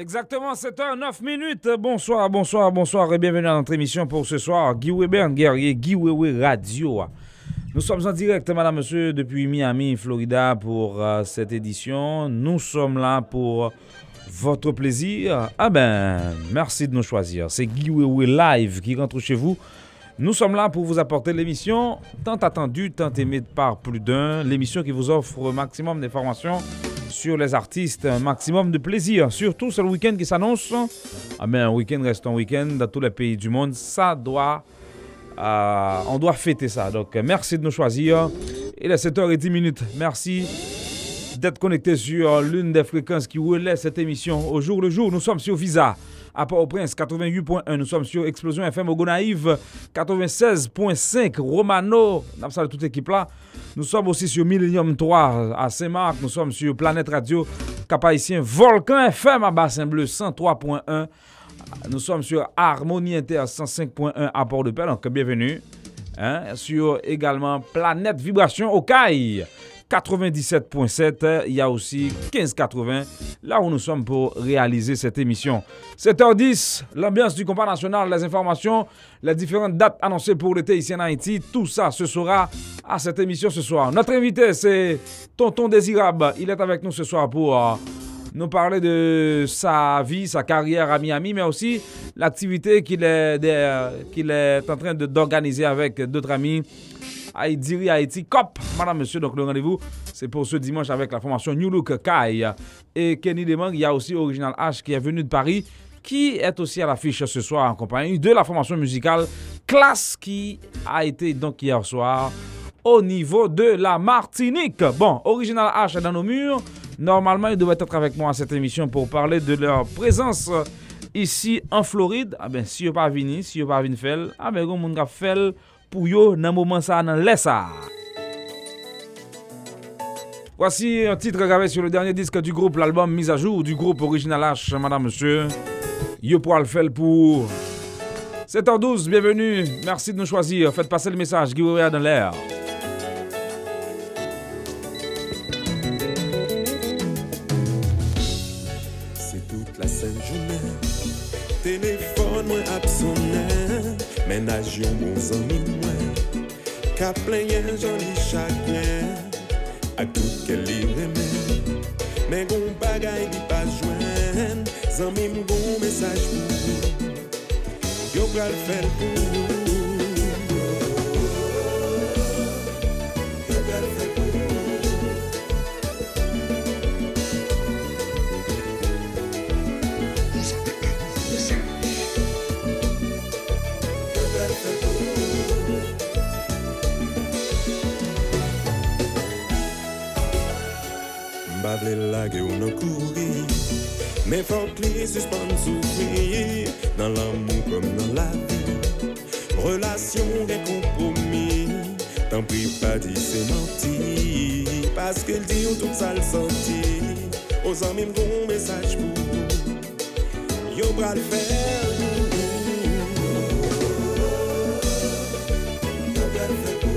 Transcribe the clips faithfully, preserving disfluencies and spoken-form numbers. Exactement, sept heures neuf minutes. Bonsoir, bonsoir, bonsoir et bienvenue à notre émission pour ce soir. Gué Weber, guerrier, Gué Weber Radio. Nous sommes en direct, madame, monsieur, depuis Miami, Florida, pour euh, cette édition. Nous sommes là pour votre plaisir. Ah ben, merci de nous choisir. C'est Gué Weber Live qui rentre chez vous. Nous sommes là pour vous apporter l'émission tant attendue, tant aimée par plus d'un. L'émission qui vous offre un maximum d'informations sur les artistes, un maximum de plaisir. Surtout, c'est le week-end qui s'annonce. Ah ben, un week-end reste un week-end dans tous les pays du monde. Ça doit... Euh, on doit fêter ça. Donc, merci de nous choisir. Il est sept heures dix. Merci d'être connecté sur l'une des fréquences qui relaient cette émission au jour le jour. Nous sommes sur Visa à Port-au-Prince quatre-vingt-huit point un. Nous sommes sur Explosion F M au Gonaïves quatre-vingt-seize point cinq. Romano, nous sommes toute l'équipe là. Nous sommes aussi sur Millennium trois à Saint-Marc. Nous sommes sur Planète Radio Cap-Haïtien Volcan F M à Bassin-Bleu cent trois point un. Nous sommes sur Harmonie Inter cent cinq point un à Port-de-Paix, donc bienvenue. Hein, sur également Planète Vibration au Caille quatre-vingt-dix-sept point sept. Il y a aussi quinze quatre-vingts, là où nous sommes pour réaliser cette émission. sept heures dix, l'ambiance du compas national, les informations, les différentes dates annoncées pour l'été ici en Haïti. Tout ça se saura à cette émission ce soir. Notre invité, c'est Tonton Désirable. Il est avec nous ce soir pour... nous parler de sa vie, sa carrière à Miami, mais aussi l'activité qu'il est, de, qu'il est en train de, d'organiser avec d'autres amis. Haïdiri Haïti Cop, madame, monsieur, donc le rendez-vous, c'est pour ce dimanche avec la formation New Look, Kai et Kenny Demang. Il y a aussi Original H qui est venu de Paris, qui est aussi à l'affiche ce soir en compagnie de la formation musicale Classe qui a été donc hier soir au niveau de la Martinique. Bon, Original H est dans nos murs. Normalement, ils devraient être avec moi à cette émission pour parler de leur présence ici en Floride. Ah ben, si vous pas venu, si vous pas venu faire, ah ben, vous avez fait pour vous dans le moment ça, dans l'essa. Voici un titre gravé sur le dernier disque du groupe, l'album Mise à jour du groupe Original H, madame, monsieur. Vous pouvez le faire pour sept heures douze, bienvenue, merci de nous choisir. Faites passer le message, Gué Weber dans l'air. Ménage yon bon zami mwen ka plenye joli chagrin a tout ke li remen men gon bagay li pa jwen zami m gon mesaj pou yo pral fel pou yo pral fel Pavle lage ou nan kouri Men fok li suspend soufri Nan l'amou kom nan la vi Relasyon gen kompromi Tan pri pa di se manti Paske l di ou tout sa l santi O zan mim gon mesaj pou Yo pral fel Yo pral fel pou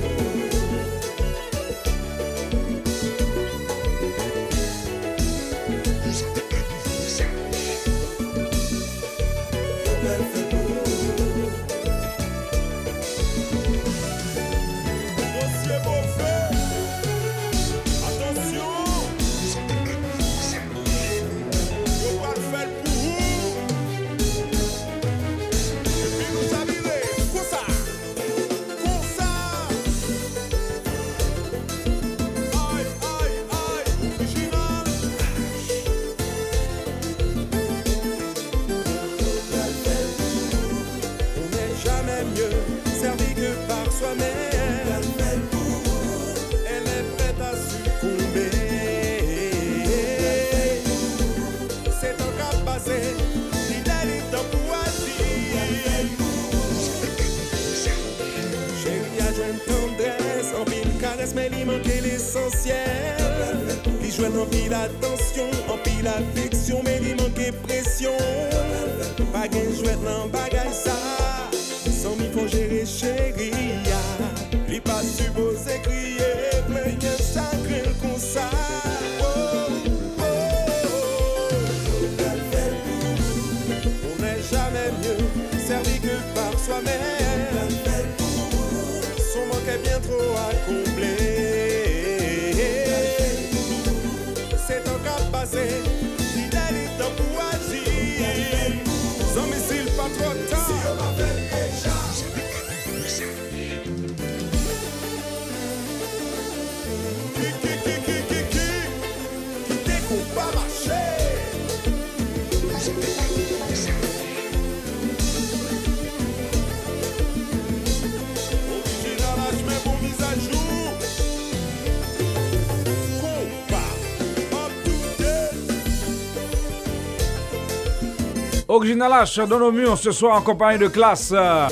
Original H dans nos murs ce soir en compagnie de Classe à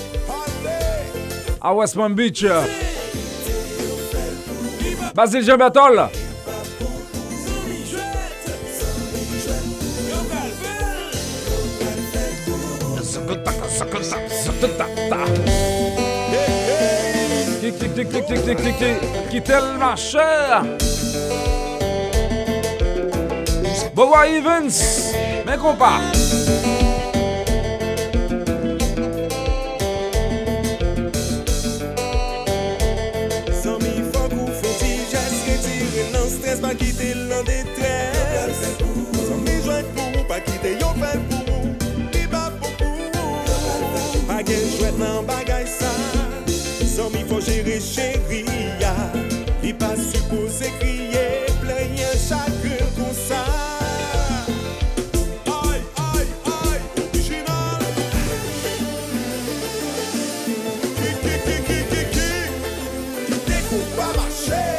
West Palm Beach. Basile Jean Bertol. Quittez le marché. Bobois Evans, mes compas. Pas quitter l'en détresse. Sans mes joies pour pas quitter yon fait pour qui bat pour pour. Pas qu'elle jouette nan bagay ça. Sans mi faut gérer chérie. Il pas supposé crier. Plaignez chacun comme ça. Aïe, aïe, aïe, original. Qui, qui, qui, qui, qui, qui. Qui découpe pas marcher.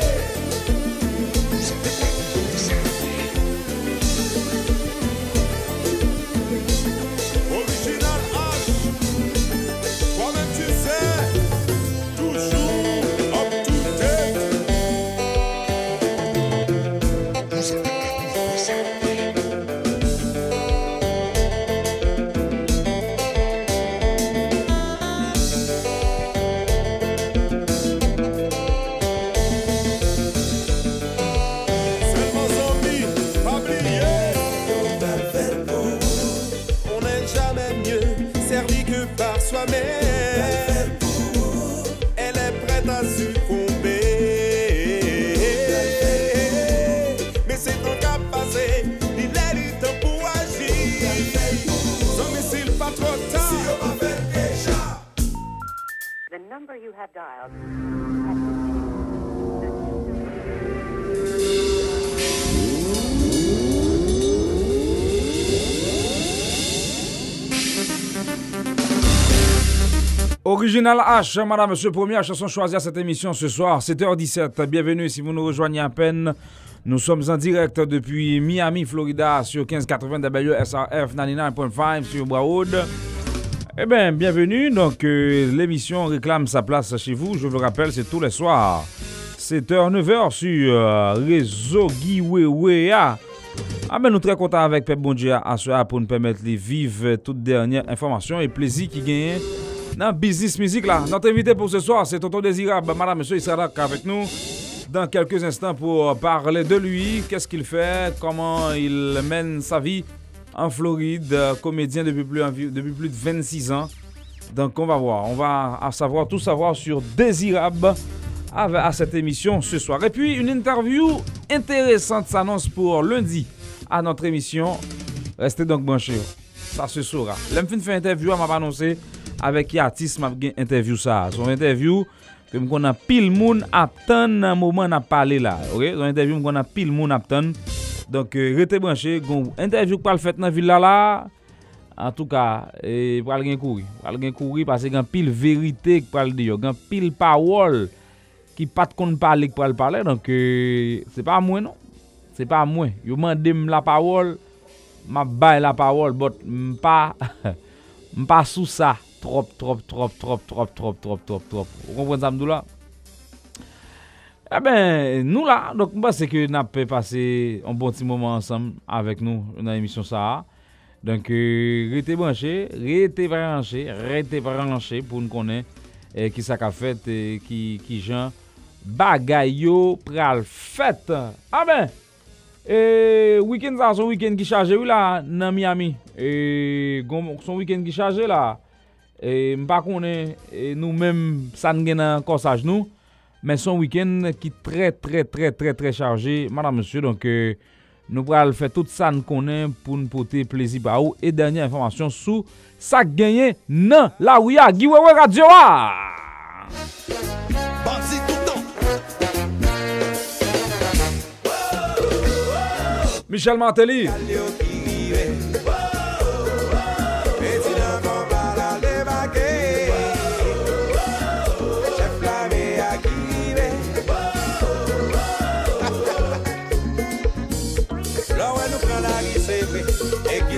Original H, madame, monsieur, première chanson choisie à cette émission ce soir, sept heures dix-sept. Bienvenue si vous nous rejoignez à peine. Nous sommes en direct depuis Miami, Florida, sur quinze quatre-vingts W S R F quatre-vingt-dix-neuf virgule cinq sur Broward. Eh bien, bienvenue. Donc, euh, l'émission réclame sa place chez vous. Je vous le rappelle, c'est tous les soirs. sept heures, neuf heures sur euh, Réseau Gué Weber. Ah ben, nous très contents avec Pep Bondia à ce pour nous permettre de vivre toutes dernières informations et plaisir qui gagne. Dans Business Music là, notre invité pour ce soir, c'est Tonton Désirable. Madame, monsieur, il sera avec nous dans quelques instants pour parler de lui, qu'est-ce qu'il fait, comment il mène sa vie en Floride, comédien depuis plus, depuis plus de vingt-six ans. Donc on va voir, on va savoir tout savoir sur Désirable à cette émission ce soir. Et puis une interview intéressante s'annonce pour lundi à notre émission. Restez donc branchés, ça se saura. L'homme fin fait interview, m'a annoncé. Avec qui artiste m'a interview ça. Son interview que m'on a pile moun aptan un moment n'a parlé là. OK, son interview m'on a pile moun aptan. Donc euh, restez branché, gon interview pour le fait dans villa là. En tout cas, et pour gen courir, pour gen courir parce que gan pile vérité pour le dire, gan pile parole qui pas qu'on parler pour le parler. Donc euh, c'est pas moi non. C'est pas moi. Yo mandé la parole, m'a bail la parole, but m'pas m'pas sous ça. Trop, trop, trop, trop, trop, trop, trop, trop, trop. Vous comprenez ça, Mdoula? Eh bien, nous là, donc, je pense que nous avons passé un bon petit moment ensemble avec nous dans l'émission ça. Donc, restez branchés, restez branchés, restez branchés pour nous connaître qui ça qu'a fait, qui qui gens bagayo pral fait. Ah ben, et week-end ça, son week-end qui chargé là, dans Miami. Et son week-end qui chargé là. Et m'pas connaît nous-mêmes ça ne gagne encore ça nous mais son week-end qui très très très très très chargé madame monsieur donc euh, nous pral faire tout ça nous connaît pour nous porter plaisir par vous et dernière information sous ça gagné non la oui à Gué Weber radio Michel Martelly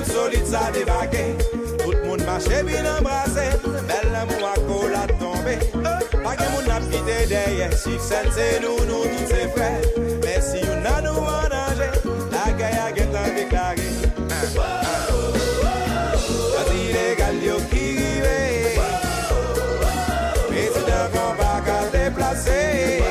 Solid, ça débarquait. marché bien embrassé, belle amour à quoi la tomber. Pas que mon appétit derrière, si c'est nous, nous tous c'est frères. Mais si on a nous en danger, la guerre est en déclaré. Quand il est galio qui rivait, mais tu n'as pas qu'à déplacer.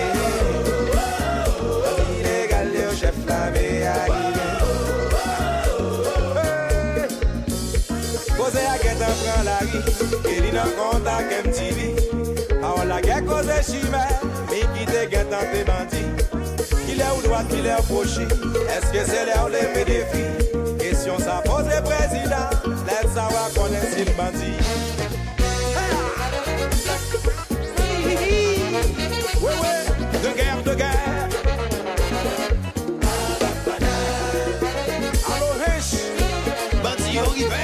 Alors la guerre cause chimère, mais qui te guette dans tes bandits. Qui l'a ou doit, qui l'a approché, est-ce que c'est là où les fait des filles? Question ça pose le président, laisse savoir qu'on est si bandit. Oui, oui, de guerre, de guerre. Allô, riche, bandit au rivet.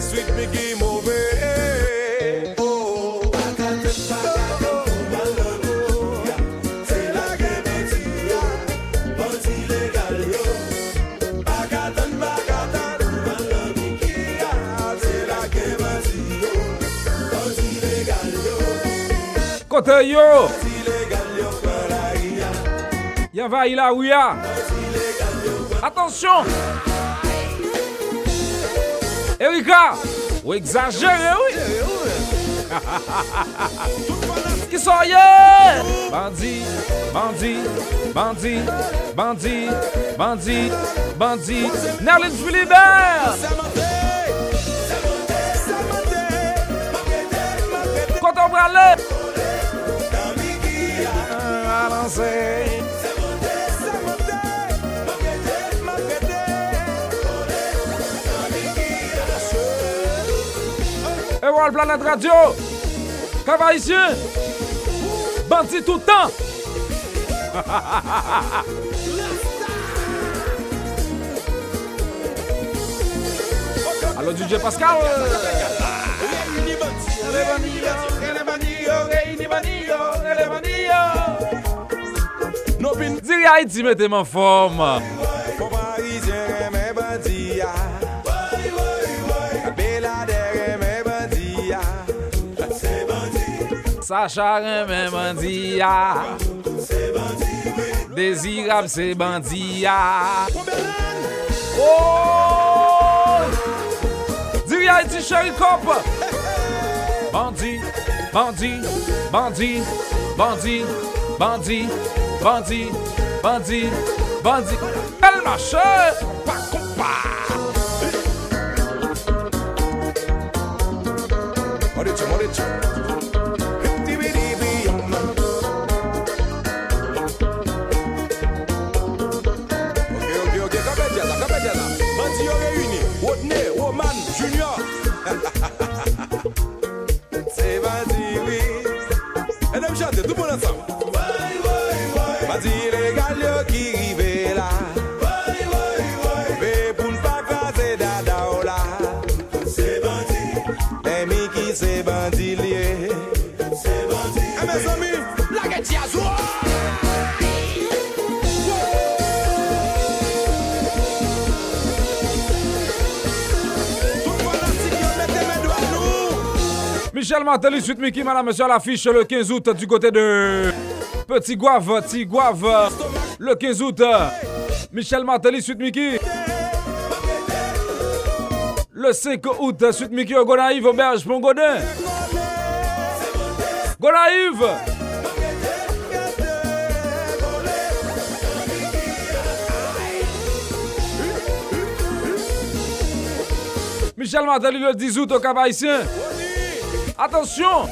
Sweet Micky mauvais. Oh, oh, c'est la guerre bâtie, bâtie légale yo. Bagatan, bagatan, c'est la guerre bâtie yo, bâtie légale yo. Côté yo, y'a va il a ouya. Attention. Erika, ou exagéré, oui. Qui sont yeux? Bandit, bandit, bandit, bandit, bandit, bandit. Nerlin, je vous libère. Quand on va aller, avancez. Planète Radio, Cap-Haïtien, bandit tout le temps. Allô, D J Pascal. Dis Haïti, mettez-moi en forme. Sacha Remen Bandia, Désirable c'est Bandia. Oh, dis Haïti chéri cop. Bandit, bandit, bandit, bandit, bandit, bandit, bandit, bandit. Elle marche, pas compas. Moricho, moricho. Michel Martelly, Sweet Micky, madame, monsieur, à l'affiche le quinze août du côté de Petit Guave, Petit Guave, le quinze août. Michel Martelly, Sweet Micky. Le cinq août, Sweet Micky au Gonaïves, auberge Bongodin. Gonaïves. Michel Martelly le dix août au Cap-Haïtien. Attention!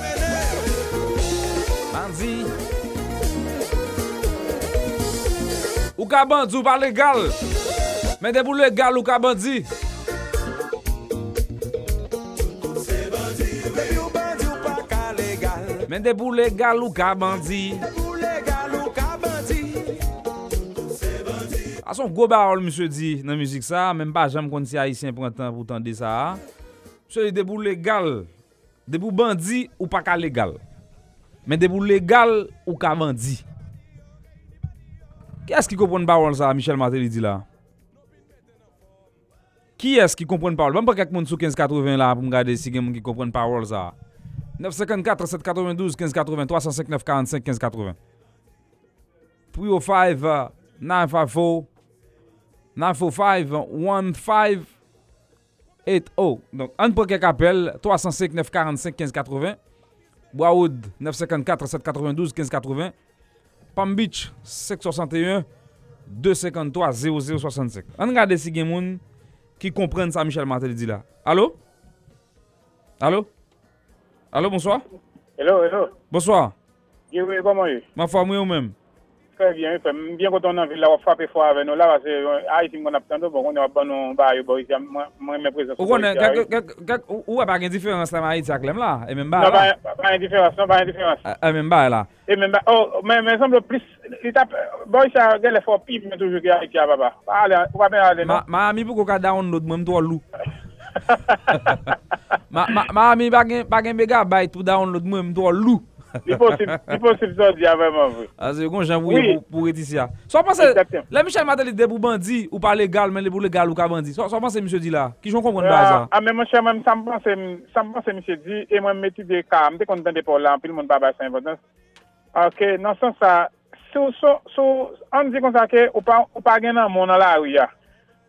Bandit. Ou ka bandit ou pas légal. Mais de pour légal ou ka bandit. Mais de pour légal ou ka bandit. A son gros barol, monsieur dit, dans la musique ça, même pas jamais qu'on si haïtien prend temps pour tendre ça. Monsieur dit, debout légal, debout bandit ou pas ka légal. Mais debout légal ou ka bandit. Qui est-ce qui comprend parole ça, Michel Martelly dit là? Qui est-ce qui comprend parole? Même pas quelqu'un monde sous quinze quatre-vingts là pour regarder si quelqu'un qui comprend parole ça. neuf cinq quatre sept neuf deux quinze huit zéro trois cinq neuf quatre cinq quinze huit zéro. trois zéro cinq nine five four nine four five one five eight zero. Donc, un pour quelques appels, trois zéro cinq neuf quatre cinq quinze huit zéro. Boaoud, neuf cinq quatre sept neuf deux quinze huit zéro. Palm Beach, cinq six un deux cinq trois zéro zéro six cinq. On regarde si des gens qui comprennent ça, Michel Martelly dit là. Allô? Allô? Allô, bonsoir? Hello, hello. Bonsoir. Oui, oui, comment est-ce? Ma femme, moi-même. Très bien, bien quand on a vu la frappe fort avec nous là parce que Haïti on a tendance bon on a pas non bah moi mes présence. On ou pas une différence là Haïti avec là et même là. Pas pas une différence, pas une différence. Et même là. Et même oh mais me semble plus étape boy ça les fort pipe mais toujours Haïti à papa. Allez, on va bien aller. Miami pour qu'on download même toi loup. Miami pas pas mégabyte pour download même toi loup. C'est possible, c'est possible ça dire vraiment vrai. Ah c'est bon, j'en voulais pour Réticia. Soit pense la Michel Martelly debout bandit ou pas légal mais pour légal ou pas bandit. Soit pense monsieur dit là, qui j'en comprendre pas ça. Ah mais mon cher même ça me pense ça me pense monsieur dit et moi metti des cas, me te content de parler en pile monde pas ba ça importance. OK, non sans ça sous sous on dit comme ça que ou pas ou pas gain dans monde là oui.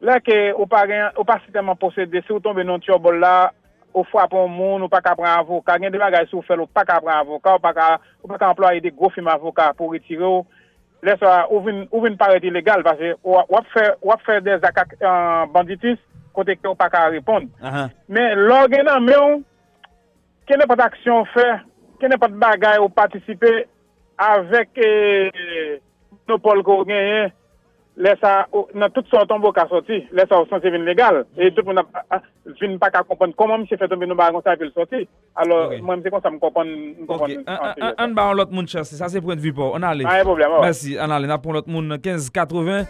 Là que ou pas gain ou pas certainement posséder si ou tomber dans turbol là. Ou frappe un monde, ou pas qu'à prendre avocat, il y a des bagages sous fait, ou pas qu'à prendre avocat, ou pas qu'à employer des gros firmes avocats pour retirer, ou une partie illégale, parce que ou faire des attaques banditistes, côté que ou pas qu'à répondre. Mais l'organe, mais quelle n'est pas d'action faire, quelle n'est pas de bagage ou participer avec monopole qu'on gagne, laissa dans toute son tombeau qu'a sorti laissa au sens illégal et tout monde vinn pas qu'à comprendre comment monsieur fait tomber nos bagarre ça qu'il sorti alors moi c'est comme ça me comprendre comprendre on ba l'autre monde chance ça c'est point de vue pour on allez merci on allez on prend l'autre monde quinze quatre-vingts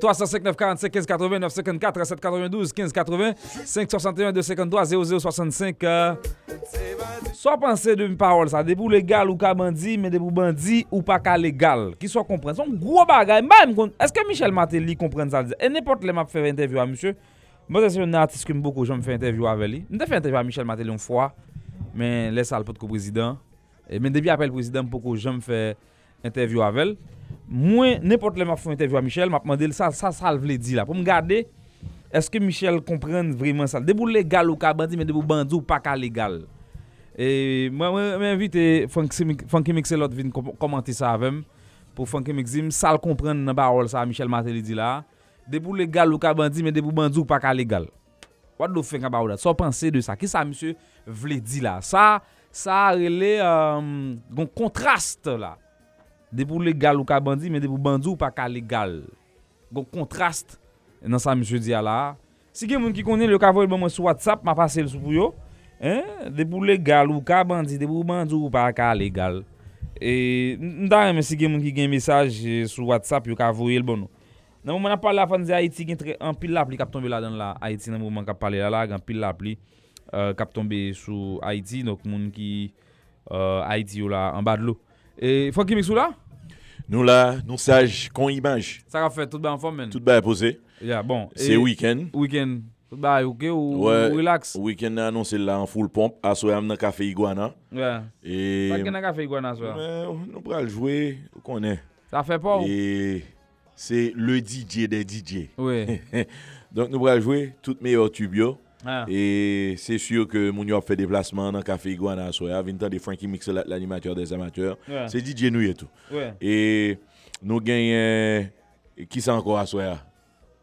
trois zéro cinq neuf quatre cinq quinze huit zéro neuf cinq quatre sept neuf deux quinze huit zéro cinq six un deux cinq trois zéro zéro six cinq. Soit penser de parole ça debout légal ou ka bandit mais debout bandit ou pas ka légal qui soit comprendre son gros bagage même que Michel Martelly comprend ça et n'importe les m'a fait interview à monsieur moi c'est un artiste que beaucoup j'aime faire interview avec lui m'ai fait interview à Michel Martelly une fois mais laisse ça le pote président et mais depuis appel président beaucoup j'aime faire interview avec lui moi n'importe les m'a fait interview à Michel m'a demandé ça ça ça veut dire là pour me garder est-ce que Michel comprend vraiment ça debout légal ou bandit mais debout bandit ou pas ca légal et moi m'invite Frankie Mixelot vient commenter ça avec moi pour Fanky Mixelot ça le comprendre dans parole ça Michel Martelly dit là debout légal ou ka bandit mais debout bandit ou pas ka légal what do think about that so penser de ça qui ça monsieur veut dire là ça ça relé euh, un contraste là debout légal ou ka bandit mais debout bandit ou pas ka légal un contraste dans ça monsieur dit là si quelqu'un qui connaît le cavoi bon moi sur WhatsApp m'a passé sous pour yo hein debout légal ou ka bandit debout bandit ou pas ka légal. Et nda même si quelqu'un qui gagne message sur WhatsApp yo ka voyer le bon. Nan moment n'a parler à Fanzi Haïti qui entre en pile l'appli cap tomber là dans la Haïti nan moment cap parler là là en pile l'appli euh cap tomber sur Haïti donc moun qui euh Haïti yo là en bas de l'eau. Et Fanky Mixelot là? Nous là, nous sage qu'on image. Ça va faire tout bien en forme men. Tout bien posé. Yeah, bon. C'est week-end. Week-end. Tout bien OK ou relax. Week-end annoncé là en full pompe à soir dans Café Iguana. Ouais. Et pas dans Café Iguana soir. Nous pral jouer qu'on est. Ça fait pas. Et c'est le D J des D J. Oui. Donc nous pral jouer toutes meilleures tubes yo. Ah. Et c'est sûr que mon yo a fait déplacement dans Café Iguana soir, vingt ans de Frankie Mixelot l'animateur des amateurs. Ouais. C'est D J nous et tout. Ouais. Et nous gagne qui ça encore à soir.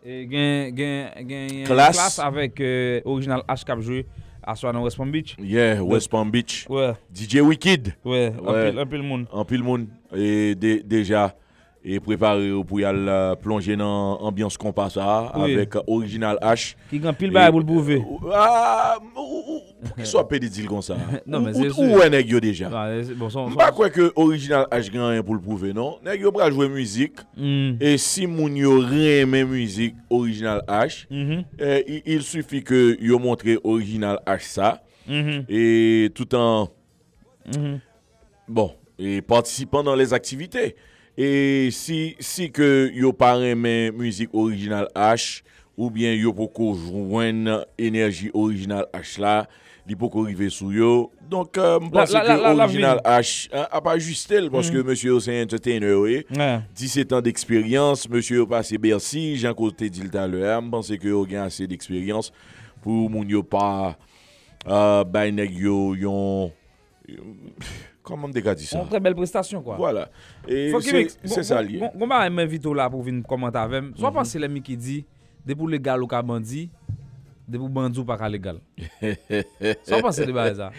Et gagne classe. classe avec euh, Original H qui a joué à soir dans West Palm Beach. Yeah, West Palm Beach. Ouais. D J Wicked. Ouais, ouais. Un peu le monde. Un peu le monde. Et de, déjà, et préparé pour y aller plonger dans l'ambiance qu'on passe à, oui. Avec Original H. Qui gagne pile bail pour le prouver. Ah, pour qu'il soit pédicile comme ça. Non, mais c'est sûr. Où est Negio déjà? Pas quoi que Original H gagne pour le prouver, non? Negio va jouer musique. Mm. Et si moun yo reme musique Original H, mm-hmm. eh, il, il suffit que yo montre Original H ça. Mm-hmm. Et tout en. Mm-hmm. Bon, et participant dans les activités. Et si si que yo parrain mais musique Original H ou bien yo poko joindre énergie Original H là li poko river sou yo donc parce euh, que Original la, la, H hein, a pas ajusté parce mm. que monsieur c'est entertainer oui yeah. dix-sept ans d'expérience monsieur passé Bercy Jean Côté dit tout à l'heure pense que yo gagne assez d'expérience pour moun yo pas euh bay nèg yo yon comment on dégage ça? Une très belle prestation quoi. Voilà. Et c'est, c'est, c'est ça lié. Bon, moi je m'invite là pour venir commenter avec. Soit mm-hmm. parce que les mi qui dit de pour légal ou ka bandi, de pour bandou pas légal. Soit parce que de bail ça.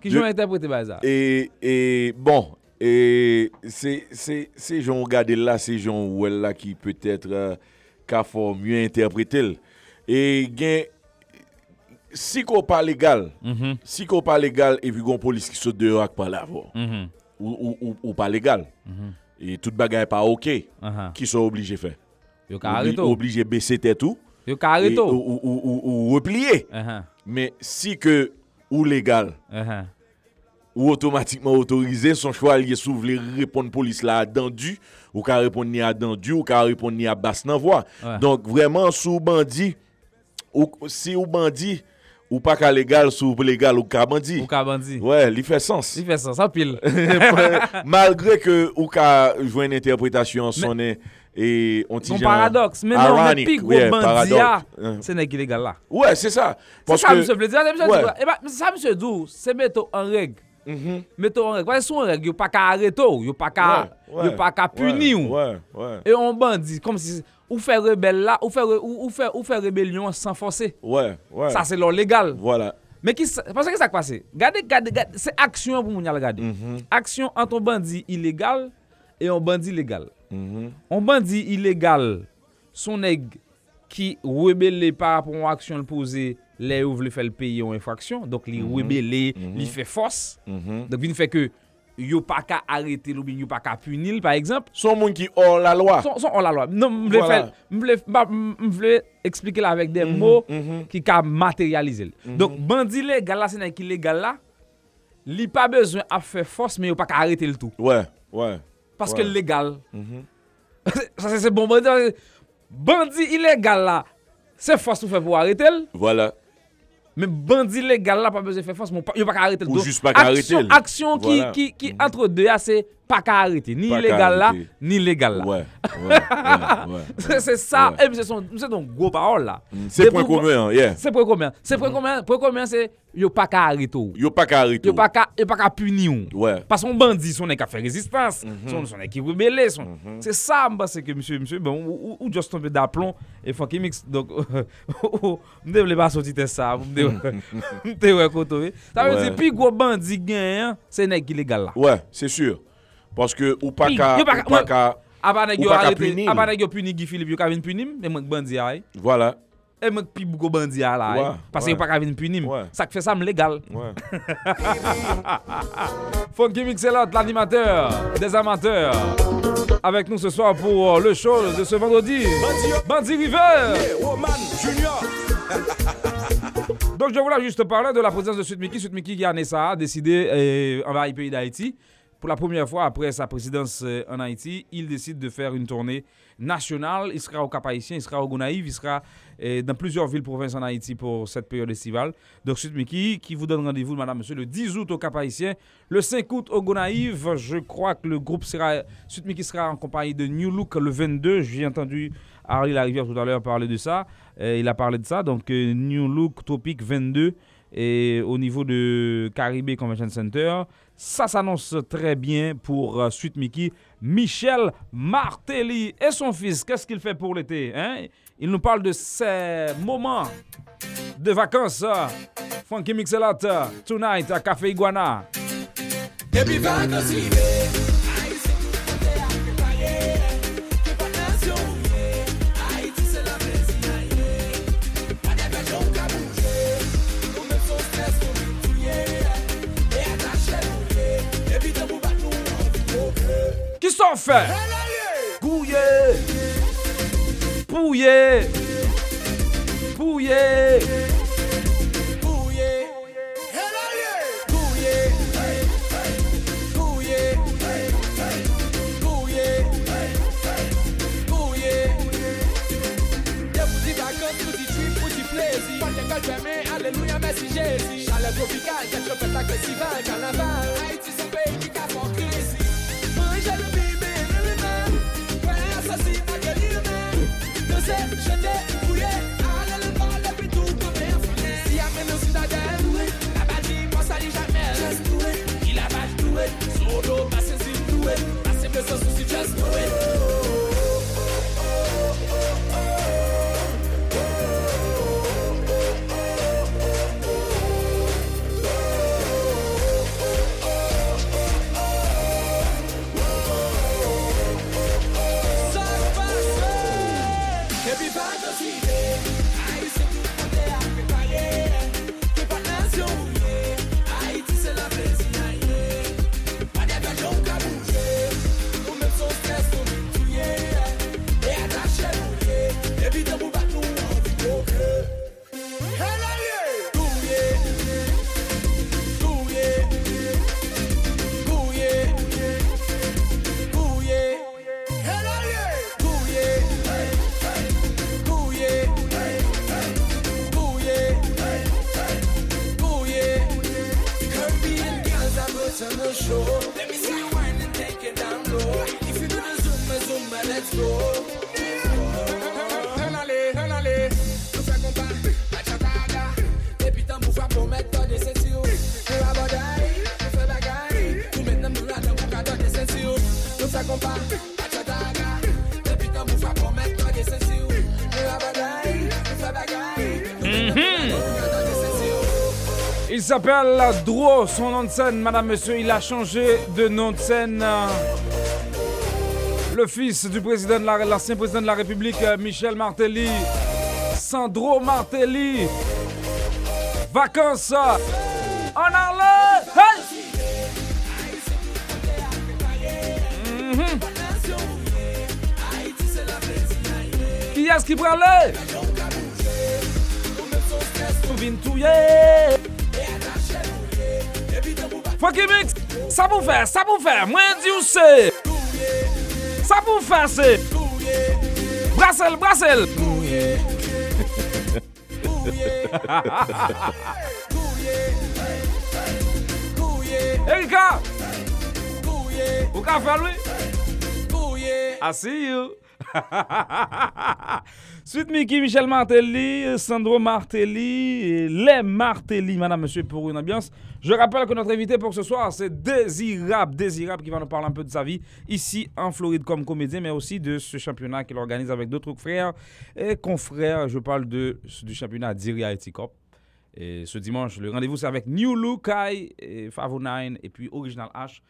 Qui j'ont interprété bail ça. Et et bon, et c'est c'est c'est gens regarder là, c'est gens ou elle là qui peut-être euh, qu'a fort mieux interpréter. Et gain si qu'on pas légal, mm-hmm. si qu'on pas légal et puis qu'on police qui saute dehors avec pas l'avoir, mm-hmm. ou, ou, ou, ou pas légal, mm-hmm. et toute bagaille pas ok, uh-huh. qui sont obligés faire, Obli- obligés baisser tête tout, et, ou, ou, ou, ou, ou replier. Uh-huh. Mais si que ou légal, uh-huh. ou automatiquement autorisé, son choix lié s'ouvrir répondre police là dandu, ou qu'à répondre ni à dandu, ou qu'à répondre ni à basse nan voix. Uh-huh. Donc vraiment sous bandit, ou si ou bandit. Ou pas qu'à légal, sous légal ou qu'à bandit. Ou qu'à bandit. Ouais, il fait sens. Il fait sens, ça pile. Malgré que ou qu'à jouer une interprétation sonne et on t'y jette. Un paradoxe, mais non, mais pire gros bandit, c'est n'est illégal là. Ouais, c'est ça. Parce c'est ça, que... monsieur, dire, monsieur ouais. Dou, eh ben, c'est ça, monsieur Dou, c'est mettre en règle. Mm-hmm. Mettre en règle. Parce que sous en règle, il n'y a pas qu'à arrêter, il n'y a pas qu'à ouais, ouais, punir. Ouais, ouais. Et on bandit, comme si... Ou faire rebelle là, ou faire ou, ou faire ou faire rébellion sans forcer. Ouais, ouais. Ça c'est leur légal. Voilà. Mais qui parce que ça qui passe. Regardez, regardez, c'est action pour mounial regarder. Mm-hmm. Action entre un bandit illégal et un bandit légal. Mm-hmm. Un bandit illégal son nèg qui rebelle par rapport à action posée, les ou veut faire le payer en infraction, donc il mm-hmm. rebelle, mm-hmm. il fait force. Mm-hmm. Donc il fait que yo pas qu'à arrêter ou bien yo pas qu'à punir par exemple son monde qui hors la loi son hors la loi non me voilà. Fait me veut expliquer là avec des mm-hmm, mots mm-hmm. qui ca matérialiser mm-hmm. Donc bandi légal là c'est qui légal là li pas besoin à faire force mais yo pas qu'à arrêter le tout ouais ouais parce ouais. que légal mm-hmm. ça c'est, c'est bon bandi bandi illégal là c'est force pour faire pour arrêter le voilà. Mais bandit légal là pas besoin faire force, mon pa, yo pas arrêter le dos. Juste pas arrêter. Action, action voilà. qui qui qui mm-hmm. entre deux là c'est pas arrêter, ni légal là, ni légal là. Ouais. ouais, ouais, ouais c'est, c'est ça ouais. Et c'est son c'est donc gros parole là. Mm, c'est point commun, yeah. C'est point commun. C'est point commun, point commun c'est yo pas arrêter. Yo pas arrêter. Yo pas yo pas punir. Ouais. Parce qu'on bandit, son est qui fait résistance, mm-hmm. son son est qui rebeller son. Mm-hmm. C'est ça me pense que monsieur monsieur ben ou, ou, ou juste tomber d'aplomb et Fanky Mix donc me devait pas sortir test ça. T'es ouais côté. Ça veut dire plus gros bandit gain, c'est nèg illégal là. Ouais, c'est sûr. Parce que ou pas ka ou pas ka avant nèg yo arrêter, avant nèg yo punir Guy Philippe, yo ka vinn punir, mais manque bandit ay. Voilà. Et manque plus gros bandit là parce que pas ka vinn punir. Ça fait ça légal. Ouais. Fanky Mixelot, l'animateur des amateurs. Avec nous ce soir pour le show de ce vendredi. Bandit River. Woman Junior. Donc je voulais juste parler de la présence de Sweet Micky. Sweet Micky qui a Nessa a décidé envers le pays d'Haïti. Pour la première fois après sa présidence en Haïti, il décide de faire une tournée nationale. Il sera au Cap-Haïtien, il sera au Gonaïves, il sera dans plusieurs villes-provinces en Haïti pour cette période estivale. Donc Sweet Micky qui vous donne rendez-vous, madame, monsieur, le dix août au Cap-Haïtien, le cinq août au Gonaïves. Je crois que le groupe sera... Sweet Micky sera en compagnie de New Look le vingt-deux. J'ai entendu Harry Larivière tout à l'heure parler de ça. Euh, il a parlé de ça. Donc euh, New Look Tropic vingt-deux et au niveau de Caribbean Convention Center. Ça s'annonce très bien pour euh, Sweet Micky. Michel Martelly et son fils, qu'est-ce qu'il fait pour l'été, hein? Il nous parle de ces moments de vacances. Fanky Mixelot, tonight à Café Iguana. Happy vacances. Qui s'en fait? Gouillé! Pouillé! Pouillé! Pouillé! Pouillé! Pouillé! Pouillé! Pouillé! Des petits vacances, petits trips, petits plaisirs. Pas d'école fermée, alléluia, merci Jésus. Chaleur tropicale, quatre chopes à festival, carnaval. Haïti, son pays qui cap en crise. Il s'appelle Dro, son nom de scène, madame, monsieur, il a changé de nom de scène. Le fils du président de la, l'ancien président de la République, Michel Martelly, Sandro Martelly. Vacances en Arlène. Hey! Mm-hmm. Qui est-ce qui prend l'air? Frankie Mix, ça pour faire, ça pour faire, moi Dieu c'est. Ça pour faire c'est. Brassel, brassel. Erika, vous pouvez faire lui? I see you. Sweet Micky, Michel Martelly, Sandro Martelly, les Martelly, madame, monsieur, pour une ambiance. Je rappelle que notre invité pour ce soir, c'est Désirable, Désirable qui va nous parler un peu de sa vie ici en Floride comme comédien, mais aussi de ce championnat qu'il organise avec d'autres frères et confrères. Je parle de, du championnat d'Iri Haïti Cup. Et ce dimanche, le rendez-vous, c'est avec New Look, five oh nine et puis Original H.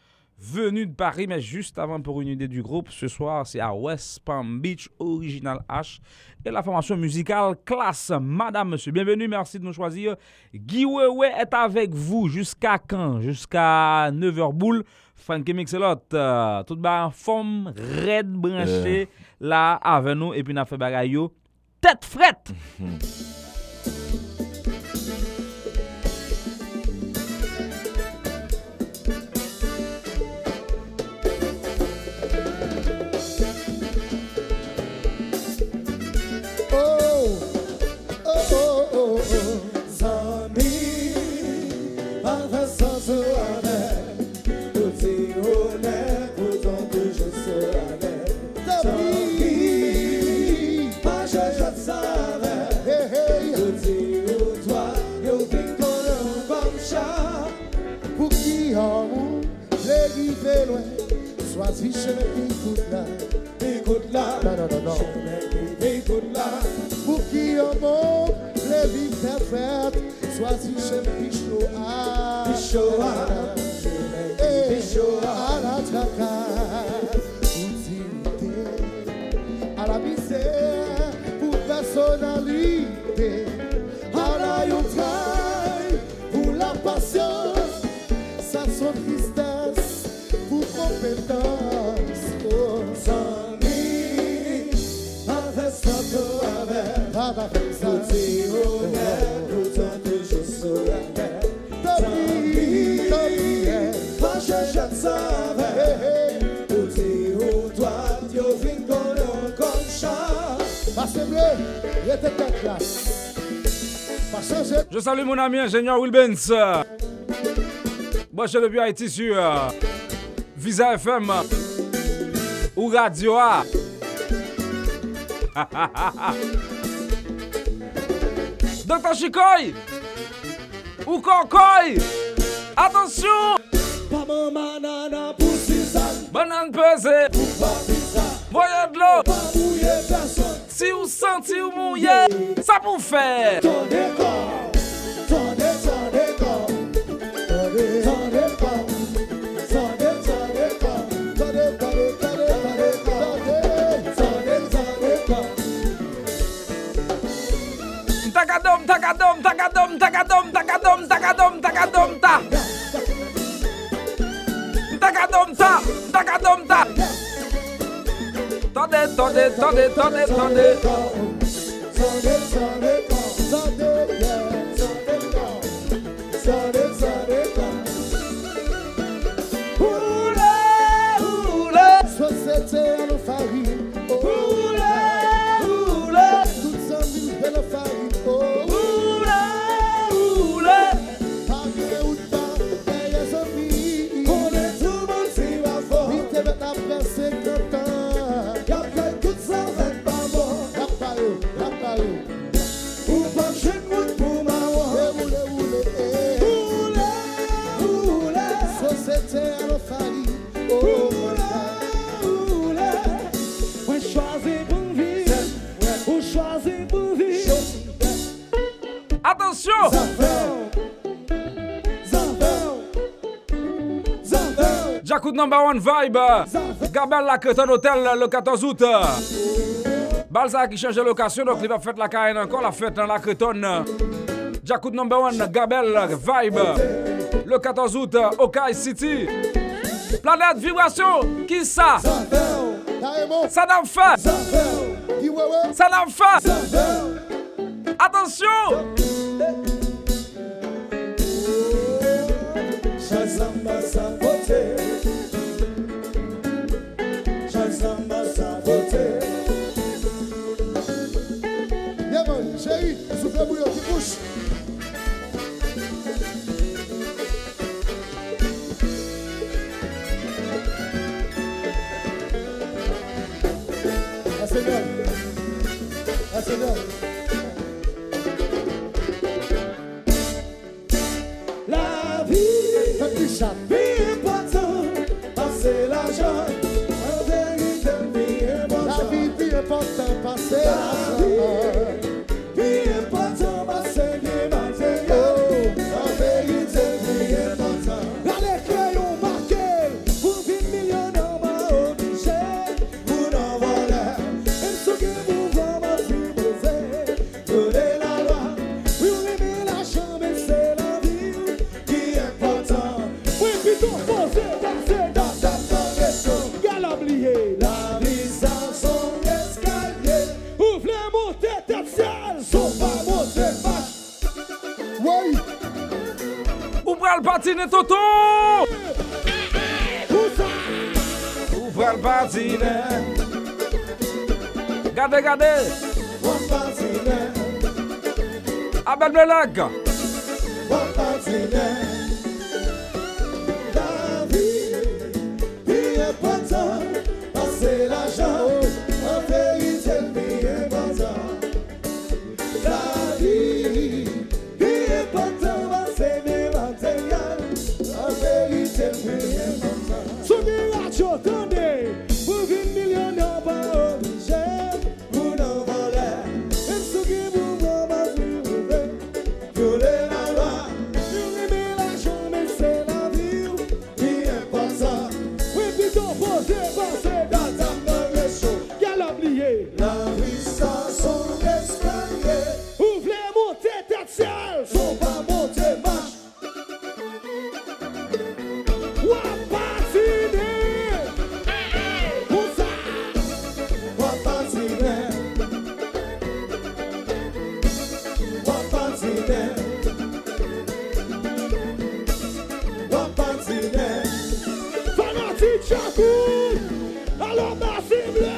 Venu de Paris, mais juste avant pour une idée du groupe, ce soir c'est à West Palm Beach, Original H. Et la formation musicale Classe, madame, monsieur, bienvenue, merci de nous choisir. Gué Weber est avec vous jusqu'à quand? Jusqu'à neuf heures boule. Frankie Mixelot, euh, tout bas en forme, raide branché, euh. là avec nous, et puis n'a fait bagaille, tête frette. Mm-hmm. Hey, hey. fait loin, sois riche le picoute là, non non non non, picoute là, pour qui au monde les vies parfaites, sois riche le pichot à, pichot à, pichot à la tracasse, utilité à la misère, pour personnalité, à la yotraille, pour la passion. Sans tristesse, pour compétence, pour s'ennuyer, avec Santo, avec Santi, pour tant de choses sur la terre. T'ennuyer, t'ennuyer, quand je jette ça avec, pour dire au doigt, Dieu vient qu'on comme ça. Assemblée, il était ta classe. Je salue mon ami ingénieur Wilbens. Moi, je suis depuis Haïti sur euh, Visa F M euh, ou Radio A. Docteur Chikoy ou Kokoy, attention! Banane pesée, voyez de l'eau. Si vous sentez ou mouillez, ça pour faire. Takadom, takadom, takadom, takadom, takadom, takadom, takadom, ta. Takadom, ta, takadom, ta. Tande, tande, tande, tande, tande. Tande, tande, tande, tande, tande. Attention! Djakout Number One Vibe. Gabelle la crête d'hôtel le quatorze août. Balza qui change de location, donc il va faire la carène encore, la fête dans la Cretonne. Djakout Number One, Gabelle Vibe. Le quatorze août, Okaï City. Planète Vibration, qui ça? Ça n'a pas fait! Ça n'a pas fait! Attention! Chazamba sa voté, Chazamba sa voté. Y'a bon, chérie, souffle le bouillon qui bouche. Assez bien, assez bien. Patine Toto! Ouvre le patine! Gardez, gardez! Ouvre le patine! Abel Melag! Ouvre le patine! La vie, il est pas temps, passer l'argent, en vérité, il est pas temps. La vie, il est pas temps, passer l'argent. So attendez, pour une million d'euros pas obligé, vous n'en vendez. Même ceux qui vous vont m'assurer, violer la loi. Vous aimez l'argent, mais c'est la vie qui est pas ça. Oui, plutôt posez, pensez dans ta mauvaise chose. Qu'elle a oublié. La vie, ça, son escalier. Ouvrez, montez, tête seule. Faut pas monter, marche. Alors merci bleu,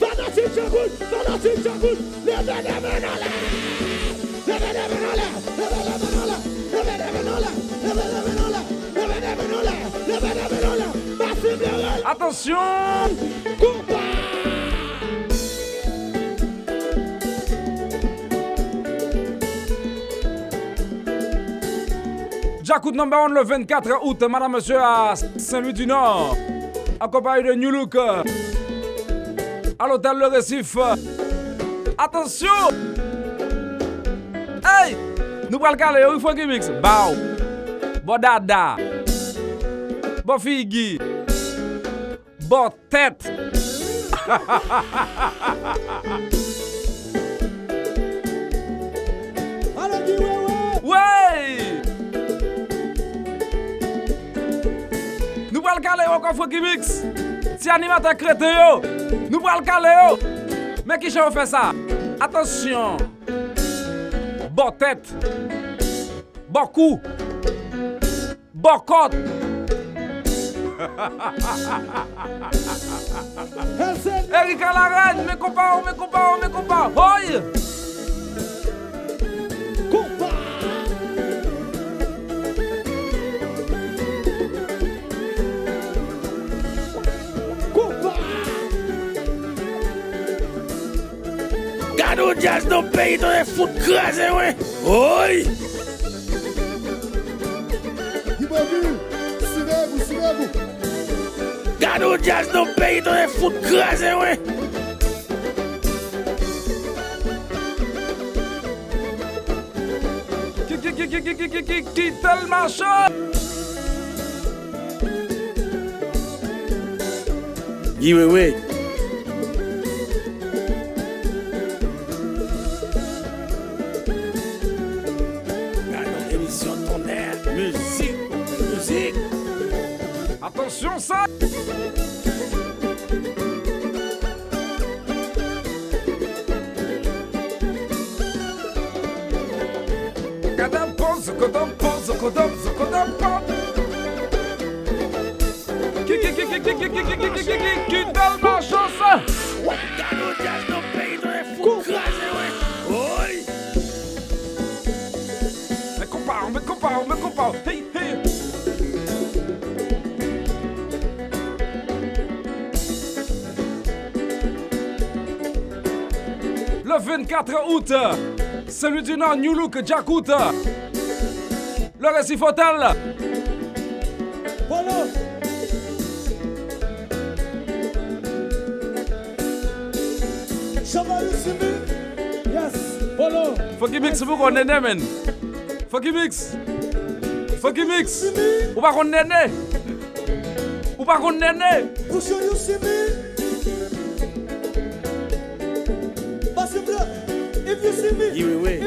fanatique Djakout, fanatique Djakout, levez les mains en l'air, levez les mains en l'air, levez les mains en l'air, levez les mains en l'air, levez les mains en l'air, levez les mains en l'air, levez les mains en l'air, merci bleu. Attention, combat. Djakout Number One le vingt-quatre août, madame, monsieur à Saint-Louis-du-Nord. Accompagné de New Look à l'hôtel Le Récif. Attention! Hey! Nous prenons le calé, il faut qu'il mixe. Bao! Bon dada! Bon figui! Bon tête! Ouais! Nous prenons le calé, encore Frankie Mix. Si animateur crétin, nous prenons le calé. Mais qui j'en fait ça? Attention. Bon tête. Bon cou. Bon côte. Eric à la reine, mes copains, mes copains, mes copains. Oye. Nous jazz dans le pays, dans les foot crasés, ouais. Oi! Il m'a vu, suivez-vous, suivez-vous. Car nous jazz dans le pays, dans les foot crasés, ouais. Qui, qui, qui, qui, qui, qui, qui, qui, tel marchand? Oui, oui, oui. Attention ça. Kadam pose, kadam pose, kadam pose, kadam pose. Qui qui qui qui qui qui qui qui qui qui qui donne ma chance. Mais compare, mais compare, mais compare. Hey hey. vingt-quatre août, celui du Nord, New Look, Djakout, le Récif Hotel. Voilà. Chamaï Simi. Yes. Voilà. Fanky Mix, vous connaissez, man. Fanky Mix. Fanky Mix. Vous pas connaissez. Vous pas connaissez. Vous savez If you see me, if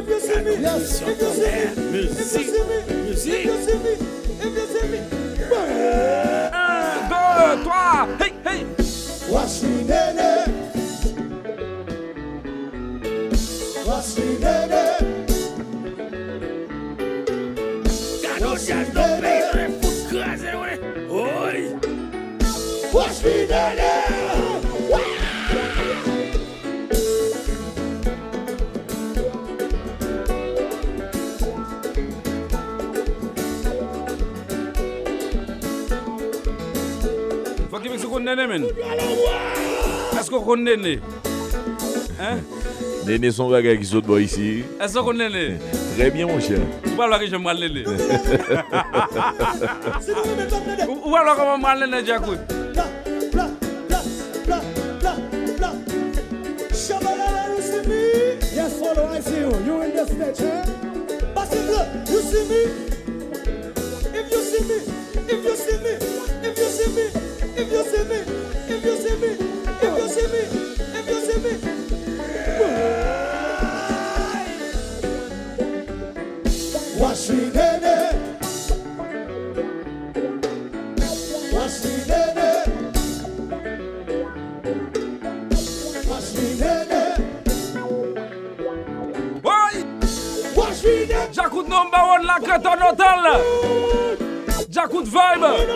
you see me, yes. If you see me, if you see me, if you see me, if you see me. Un, deux, trois, hey, hey. Washinene, washinene. Gano just don't play the foot crazy way. Oi. Washinene. Est-ce qu'on connaît Néné? Hein? Néné son bagage qui saute bois ici. Est-ce qu'on connaît Néné? Très bien mon cher. Où alors que je m'en Néné? Où alors que je m'en Néné Djakout? you, you in the stage, eh? But if you see me, if you see me, if you see me, if you see me, if you see me, if you see me, if you see me, if you see me, if you see me, wash me. Number One, la Canton Hotel, Djakout Vibe,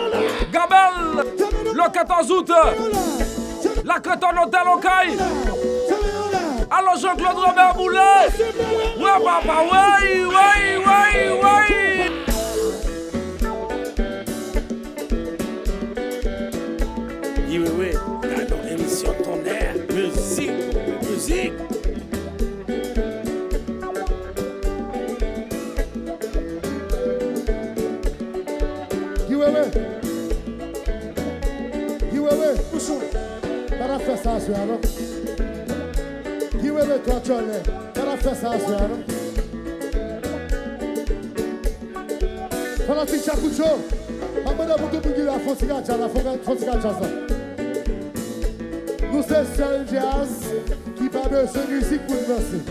Gabelle, le quatorze août, la Canton Hotel au Caille. Alors Jean-Claude Robert Boulet, ouais papa, ouais, ouais, ouais, ouais. Oui, oui, oui, dans l'émission Tonnerre, musique, musique. Fessa suero, you ever touch your leg? Can I fess our suero? Can I teach a good show? I'm gonna put you a Foscacha, I forgot Foscacha. Nous sommes challenges qui parlent de ce musique pour danser.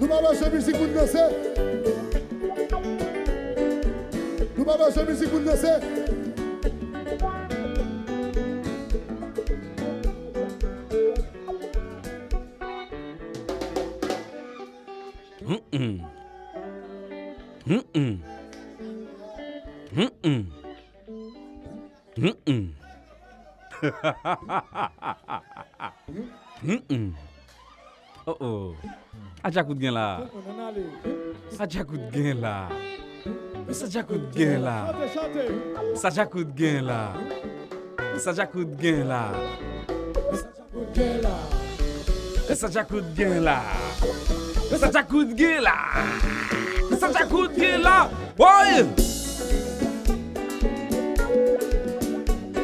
Nous parlons de musique pour danser. Nous parlons de musique pour danser. Mm-mm. Oh oh. A Djakout gen la. A Djakout gen la. Sa Djakout gen la. Sa Djakout gen la. Sa Djakout gen la. Sa Djakout gen la. Sa Djakout gen la. Sa Djakout gen la. Boy!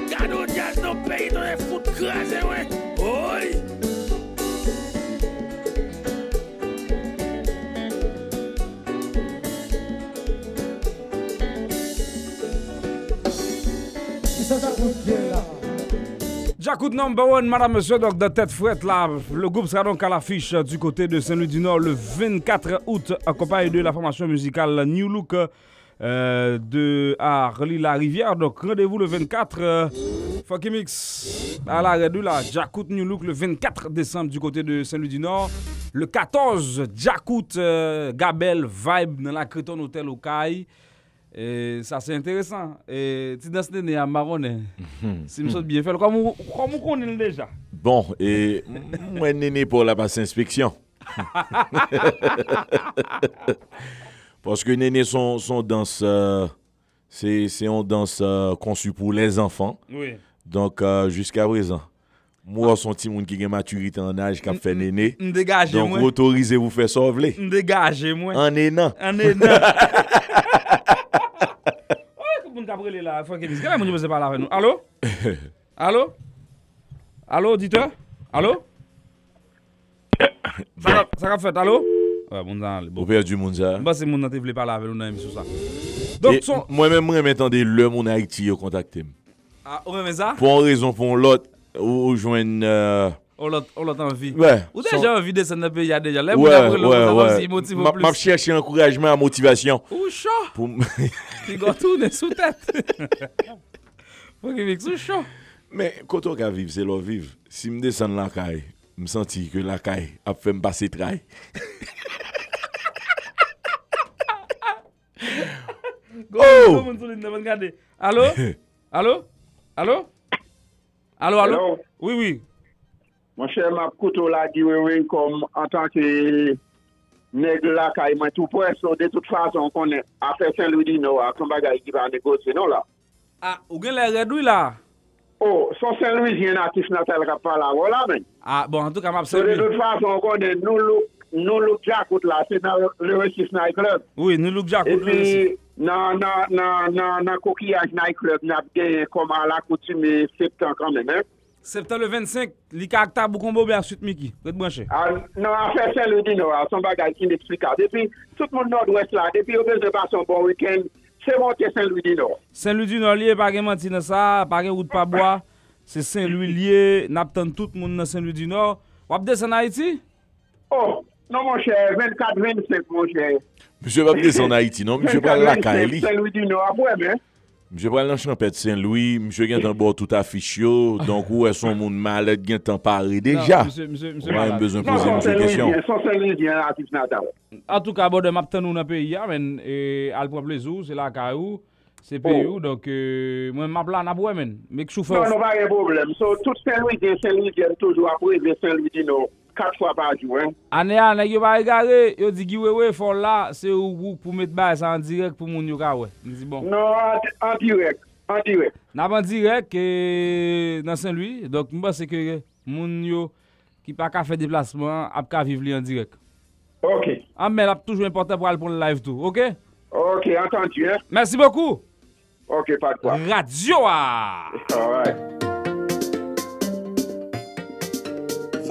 Gado jazz no pay to the foot crash away. Boy! Djakout Number One, madame, monsieur, donc de tête frette là. Le groupe sera donc à l'affiche du côté de Saint-Louis-du-Nord le vingt-quatre août, accompagné de la formation musicale New Look euh, de Arly-la-Rivière. Donc rendez-vous le vingt-quatre. Euh, Fanky Mix à la Redu là. Djakout New Look le vingt-quatre décembre du côté de Saint-Louis-du-Nord. Le quatorze, Djakout euh, Gabel Vibe dans la Creton Hotel au Caille. Et ça c'est intéressant. Et tu danses né à Maronne. Si me saute bien fait comme comme on connaît déjà. Bon et moi néné pour la passe inspection. Parce que néné son son danse euh, c'est c'est on danse euh, conçu pour les enfants. Oui. Donc euh, jusqu'à présent moi, son petit monde qui a une maturité en âge qui a fait néné. Dégagez moi. Donc autorisez vous faire sauver. Dégagez moi. En énan. En énan. Allô? Allô? Allô, auditeur? Allô? Ça va fait, allô? Au père du monde, ça. Bah, c'est mon nom qui voulait parler avec nous dans l'émission. Donc, son... moi-même, moi, m'entendais le monde à Haïti, je contacte. Ah, on met ça? Pour une raison, pour l'autre, ou joindre. On l'entend en vie. Ouais. Ou déjà en vie de s'en appeler, il y a déjà l'air. Ouais, ouais, ouais. Je cherche un encouragement, motivation. Ou chaud. Pour... Tu vas tourner sous tête. Faut qu'il vive sous chaud. Mais quand on va vivre, c'est l'eau vive. Si je descends la caille, je me sens que la caille a fait me passer trail. Oh! Allô? Allô? Allô? Allô, allô? Oui, oui. Mon cher m'a couteau la guiwewin comme en tant que nèg la caille moi tout presse de toute façon qu'on est à faire Saint-Louis-du-Nord comme bagaille qui va négocier non là. Ah, ou gen les réduit là. Oh, son Saint-Louisien natif natal qui parle là voilà ben. Ah bon, en tout cas m'a Saint-Louis. De toute façon qu'on est nous look nous look Djakout là, c'est dans le Resist Night Club. Oui, nous look Djakout là. Non non non non non coquillage Night Club n'a gagné comme à la coutume septembre quand même. Septembre vingt-cinq, les caractères Boukombo et ensuite Mickey. Vous êtes branché? Non, en fait, Saint-Louis-du-Nord, son bagage inexplicable. Depuis tout le monde nord-ouest là, depuis au besoin de passer un bon week-end, c'est monté Saint-Louis-du-Nord. Saint-Louis-du-Nord, il n'y a pas de mentir dans ça, pas de route pas bois. C'est Saint-Louis lié, n'attend tout le monde dans Saint-Louis-du-Nord. Vous êtes descendu en Haïti? Oh, non mon cher, vingt-quatre vingt-cinq mon cher. Monsieur va descendre en Haïti, non? Monsieur va la Cali. Saint-Louis-du-Nord, ouais, bien. Monsieur prend la champette Saint-Louis, monsieur gagne un bord tout affiché, donc où est son monde malade gagne temps paré déjà. Monsieur monsieur monsieur on a besoin poser une question. Son Saint-Louis vient à Tif Natal. En tout cas, bord de m'attend nous dans pays là, men et al prend plaisir, c'est la caillou, c'est pays où donc moi m'a plan à boire men, mais chauffeur. Non, non pas de problème. So tout Saint-Louis vient Saint-Louis vient toujours après Saint-Louis du Nord. Quatre fois par jour. Année année, yo va regarder, yo dit Gué fort là, c'est ou pour mettre base en direct pour mon yo ka ouais. Dit bon. Non, en direct, en direct. N'a pas en direct que dans Saint-Louis, donc je pense que mon yo qui pas ka faire déplacement, a ka vivre li en direct. OK. Ah mais là toujours important pour aller pour le live tout, OK? OK, entendu. Hein? Merci beaucoup. OK, pas de quoi. Radio. Ah. All right.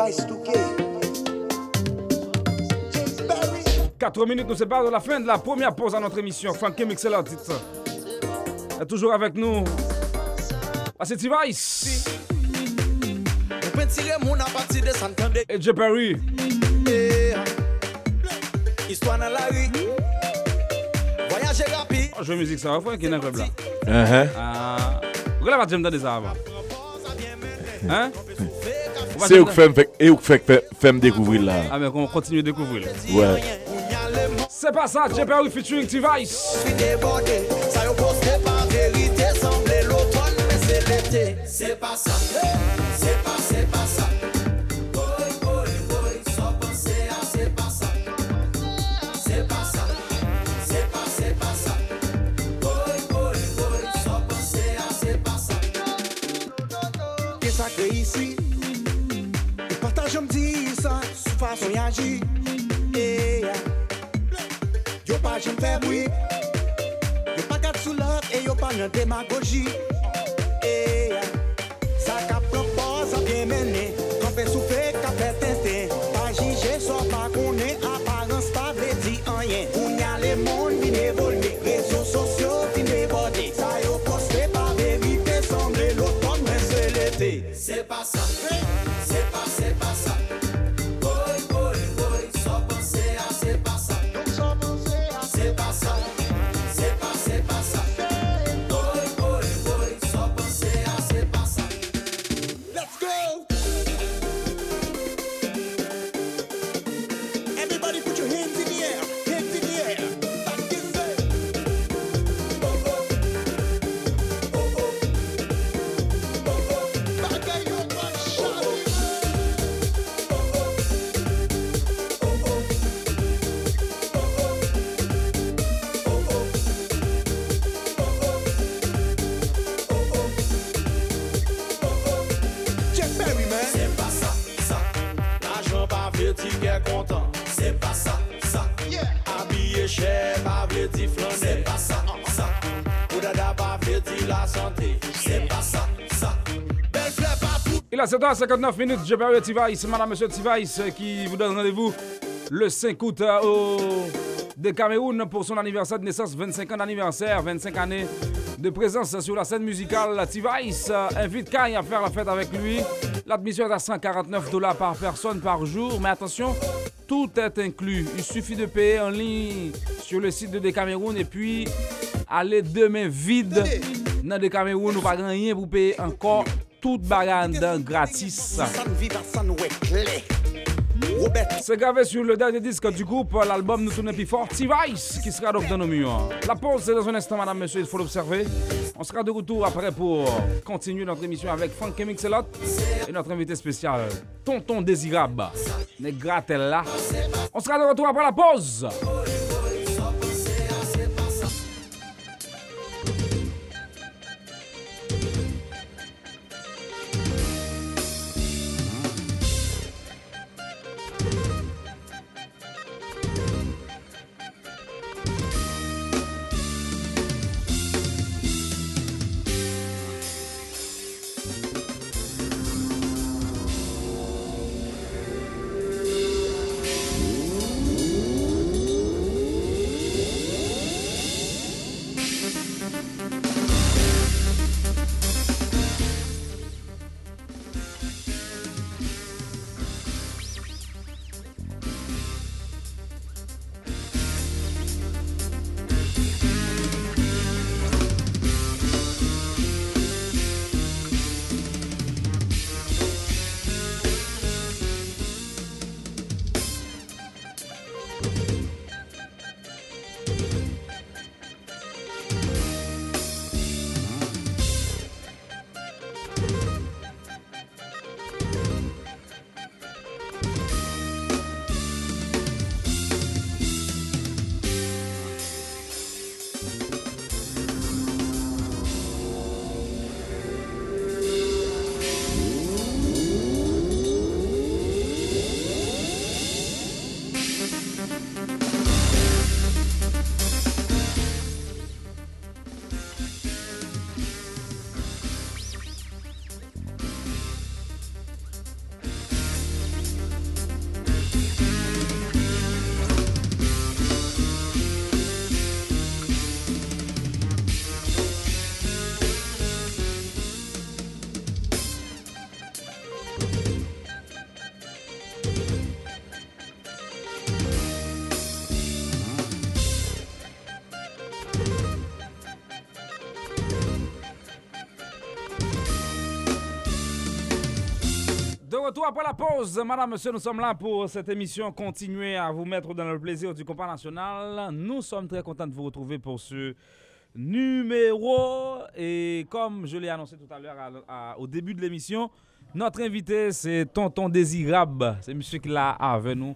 Vice two K. quatre minutes nous séparent de la fin de la première pause à notre émission. Frankie Mixelot, titre. Est toujours avec nous. Ah, c'est T-Vice. Et J. Perry. Histoire dans la rue. Voyager rapide. Je veux musique, ça va faire qu'il y a un club là. Ah. Pourquoi la j'aime dans des arbres? Hein? C'est où que découvrir là. Ah, mais on continue de découvrir. Ouais. C'est pas ça, j'ai perdu featuring T-Vice. C'est pas ça, c'est pas, c'est pas ça. Yo pas j'en fais bruit. Yo pas quatre sous l'autre et yo pas une démagogie. Ça cap propose à bien mener. Quand fait souffler, quand fait tester. Pas jugé, soit pas qu'on est. Apparence pas vrai, dit rien. On y a les mondes, vine évoluer. Réseaux sociaux, vine évoluer. Ça yo posté pas vérité. Semblé l'automne, mais c'est l'été. C'est pas ça. C'est pas, c'est pas ça. sept heures cinquante-neuf minutes, je parle de T-Vice, madame, monsieur T-Vice qui vous donne rendez-vous le cinq août au Decameroun pour son anniversaire de naissance, vingt-cinq ans d'anniversaire, vingt-cinq années de présence sur la scène musicale. T-Vice invite Kai à faire la fête avec lui. L'admission est à cent quarante-neuf dollars par personne par jour, mais attention, tout est inclus. Il suffit de payer en ligne sur le site de Decameroun et puis aller deux mains vides dans Decameroun, on va gagner pour payer encore. Toute bagande gratis. C'est gravé sur le dernier disque du groupe, l'album nous tourne plus fort, T-Vice, qui sera donc dans nos murs. La pause c'est dans un instant, madame, monsieur, il faut l'observer. On sera de retour après pour continuer notre émission avec Frankie Mixelot et notre invité spécial, Tonton Désirable. Ne grattez là. On sera de retour après la pause. retour après la pause. Madame, monsieur, nous sommes là pour cette émission. Continuez à vous mettre dans le plaisir du compas national. Nous sommes très contents de vous retrouver pour ce numéro. Et comme je l'ai annoncé tout à l'heure à, à, au début de l'émission, notre invité, c'est Tonton Désirable. C'est monsieur qui l'a avec nous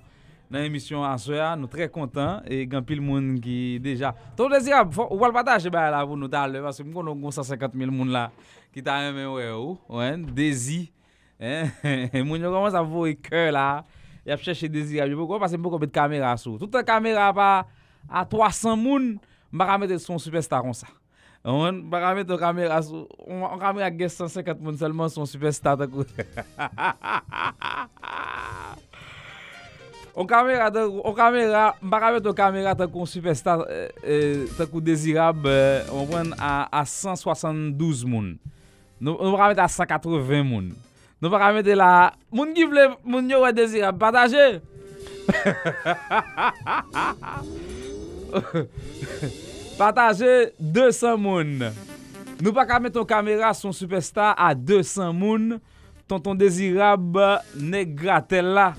dans l'émission à Soya. Nous sommes très contents. Et il y a plein de monde qui déjà... Tonton Désirable, on va le partager là pour nous. Parce que nous avons cent cinquante mille personnes là qui t'a aimé. Ouais, Désirable. Mon yo commence à voir le cœur là, il a cherché Désirable. Pourquoi? Parce que beaucoup de caméra sous. Toute la caméra pas à trois cents moun, m'pa mettre son superstar comme ça. On m'pa mettre caméra sous, on caméra avec cent cinquante moun seulement son superstar tant que. On caméra, on caméra, m'pa mettre caméra tant qu'on superstar tant que Désirable, on prend à à cent soixante-douze moun. Nous on va mettre à cent quatre-vingts moun. Nous allons mettre là. Mon qui veut, mon yo a désir à partager. Partager deux cents moun. Nous pas qu'à mettre en caméra son superstar à deux cents moun. Tonton Désirable nèg gratel là.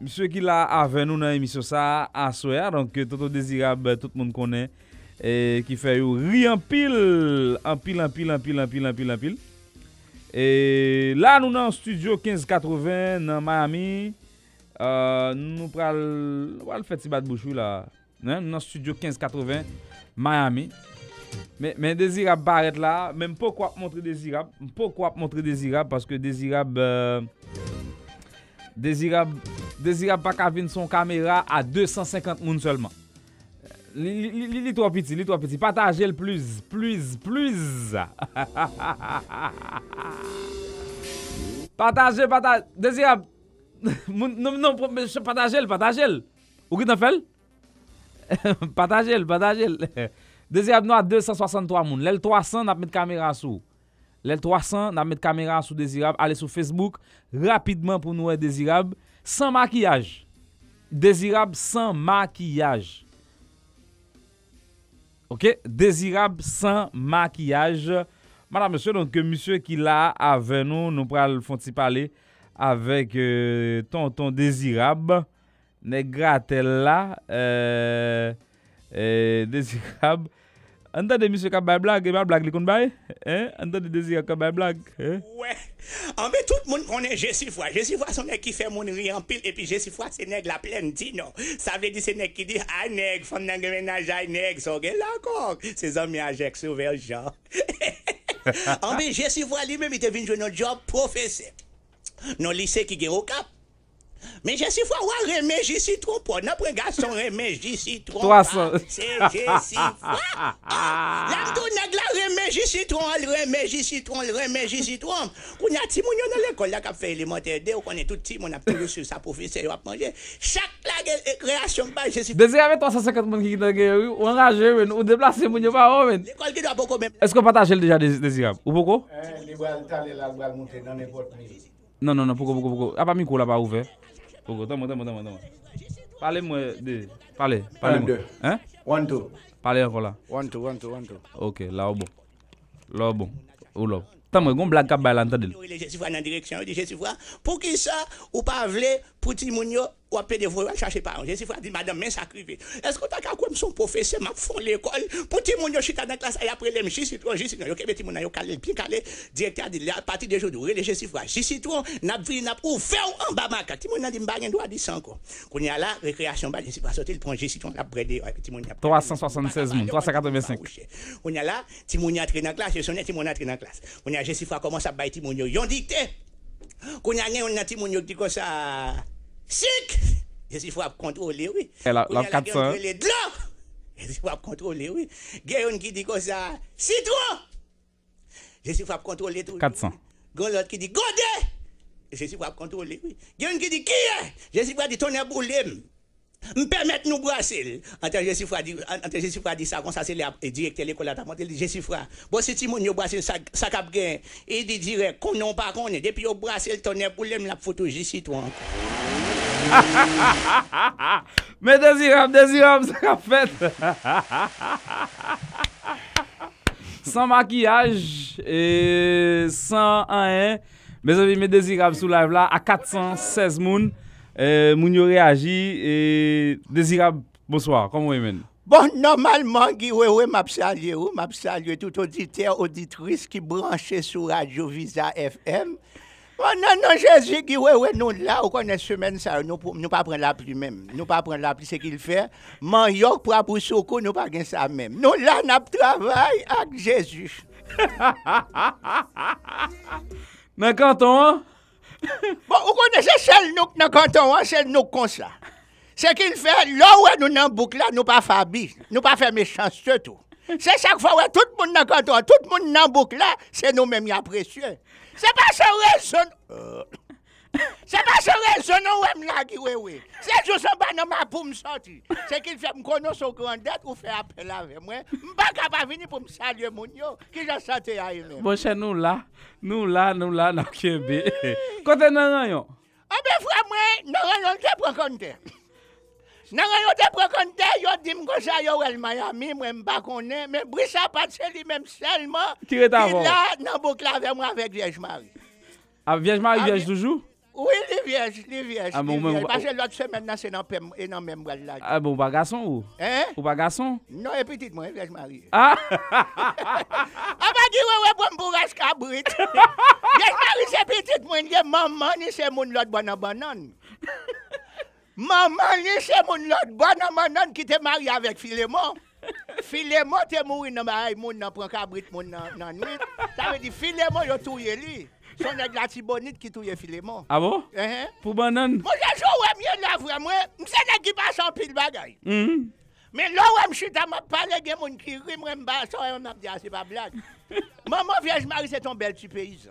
Monsieur qui là avec nous dans émission ça à soir. Donc Tonton Désirable tout le monde connaît et qui fait rire en pile, en pile, en pile, en pile, en pile, en pile, en pile. Et là, nous sommes en studio quinze quatre-vingts dans Miami. Euh, nous allons faire un petit bat de bouchou là. Nous sommes en studio quinze quatre-vingts Miami. Mais, mais Désirable Barrette là, même pourquoi montrer Désirable? Pourquoi montrer Désirable? Parce que Désirable. Euh, Désirable. Désirable pas qu'à venir son caméra à deux cent cinquante moun seulement. Li trois petits, li trois petits. Partagez le plus, plus, plus. Partagez, partagez. Désirable. Non, non, partagez, partagez. Ou qui t'en fait? Partagez, partagez. Désirable, nous à deux cent soixante-trois moun. L'L trois cents, n'a pas mis de caméra sous. L'L trois cents, n'a pas mis de caméra sous Désirable. Allez sur Facebook rapidement pour nous être Désirable. Sans maquillage. Désirable sans maquillage. Ok, Désirable sans maquillage. Madame, monsieur, donc, monsieur qui l'a avec nous, nous pral font-y parler avec euh, Tonton Désirable. Négratel là, euh, euh, Désirable. Entendez, monsieur, qui a fait blague, il a fait blague, il a fait blague. Entendez, Désirable, qui a fait blague. Ouais, en fait, tout le monde connaît Jésus Foi. Jésus Foi, c'est un nègre qui fait mon rire en pile, et puis Jésus Foi, c'est un nègre la pleine dino. Ça veut dire, c'est un nègre qui dit, ah, nègre, femme n'a pas ménage, ah, nègre, ça gueule encore. Ses amis avec sauver Jean. En fait, Jésus Foi, lui-même, il était venu jouer notre job professeur. Nos lycées qui guérent au Cap. Mais je suis froid, ouais, remets, je suis trop pour. N'a pas garçon, remets, je suis trop. trois cents. C'est je suis froid. La tourne, la remets, je suis trop, elle remets, je suis trop, elle remets, je suis trop. Qu'on a petit mounion dans l'école, là, qui a fait élémentaire, dès qu'on est tout petit, on a toujours sur sa professeur, on a mangé. Chaque la création, je suis. Désirable, trois cent cinquante personnes qui ont gagné, on a rangé, on déplace, on a pas homme. L'école qui doit beaucoup même. Est-ce qu'on partage déjà Désirable? Ou beaucoup? Les bras, le talent, la bras, monter dans n'importe où. Non, non, non, pourquoi, pourquoi, pourquoi? A pas micro là, pas ouvert. Pourquoi? Attends, attends, attends, attends. Parlez-moi de. Parlez, parlez-moi. Hein? One, two. Parlez encore là. One, two, one, two, one, two. Ok, là, bon. Là, bon. Ou là. T'as moi, gon blague cap bail entendez. Je suis dans direction, je suis voir. Pour qui ça ou pas vle pour ti moun yo ou a pède voir chercher parents. Je suis voir dit madame mais ça crivé. Est-ce que t'as comme son professeur m'a fond l'école pour ti moun yo chita dans classe après les jus citron jus citron. Yo kebe ti moun yo calé bien calé directeur dit la partie de jour de je suis voir. Jus citron n'a vini n'a ouvert en bas marque. Ti moun dit m'bagne droit dix encore. Konya la récréation ba je suis pas sorti le prend jus citron la bredé ti moun trois cent soixante-seize moun trois cent quatre-vingt-cinq. Konya la ti moun entre dans classe, sonnet ti moun entre dans classe. Je suis fois commence à baïti mon yo yon dicté qu'on a né on a ti mon yo dit comme ça sic je suis fois contrôler oui la quatre cents les de là je suis fois contrôler oui gayon qui dit comme ça citron je suis fois contrôler tout quatre cents gon l'autre qui dit godé je suis fois contrôler oui gayon qui dit qui est je suis fois dit tonnerre boulem me permettre nous brasser entre je suis frère entre je suis frère dit ça comme ça c'est le directeur l'école là monté je suis frère bon si ti moun yo brasser ça ça cap gain et dit direct qu'on non pas connait depuis yo brasser le tonnerre problème la photo je suis toi mais Désirable Désirable ça cap fait sans maquillage et sans rien Mes amis, mes désirables sous live là, à quatre cent seize moun, euh, moun yo réagi, et désirable, bonsoir, comment vous mène? Bon, normalement, Gué Weber m'a salué, m'a salué tout auditeur, auditrice qui branchait sur Radio Visa F M. Oh non, non, Jésus qui, ouais, ouais, nous là, on connaît semaine, ça, nous ne pas prendre la pluie même. Nous pas prendre la pluie, c'est qu'il fait. Manioc, pour pour Soko, nous pas gagner ça même. Nous là, nous travaillons avec Jésus. Dans canton, bon, on connaît celle nous dans canton, celle nous comme ça. C'est qu'il fait, là, ouais, nous dans boucle là, nous pas fabi, nous pas faire méchant surtout. C'est chaque fois, ouais, tout le monde dans canton, tout le monde dans boucle là, c'est nous-mêmes qui apprécions. C'est pas ça raison. Euh. C'est pas ça raison non là qui oui oui. C'est juste en bas dans ma pour me sortir. C'est qu'il fait me connaître son grand date ou faire appel avec moi. Me pas capable venir pour me saluer mon yo qui j'ai santé à lui-même. Bon cher nous là, nous là, nous là dans Kembe. Côté nan yon. Ah ben frère moi, nan yon te prend compte. Nan yon te prend compte, yo dit me comme ça yo wel Miami, moi me pas connait, mais Brissa pas c'est lui même seulement. Qui est là dans boucle avec moi avec Vierge Marie. Ah Vierge Marie vierge toujours? Oui, les vierges, les vierges. Ah, bon, les parce que l'autre semaine, c'est dans le même bras là. Ah bon, pas garçon ou? Hein? Ou pas garçon? Non, et petite, moi, vierge Marie. Ah! Ah, bah, dis, ouais, ouais, bon, bourrasque à brut. Vierge Marie, c'est petite, moi, il y a maman, c'est mon l'autre bonne banane. Maman, c'est mon l'autre bonne banane qui te marie avec Philémon. Philémon, t'es mouru dans ma haie, mon n'en prend qu'à brut, mon n'en nuit. Ça veut dire, Philémon, il a tout yé. Son nèg la tibonite qui touye Philémon. Ah bon? Uh-huh. Pour banane. Moi j'ai joué mieux là vraiment. C'est nèg qui passe en pile bagaille. Mm-hmm. Mais là où je m'a parlé des monde qui ri moi m'a ça on m'a dit c'est pas blague. Maman Vierge Marie c'est ton bel petit paysan.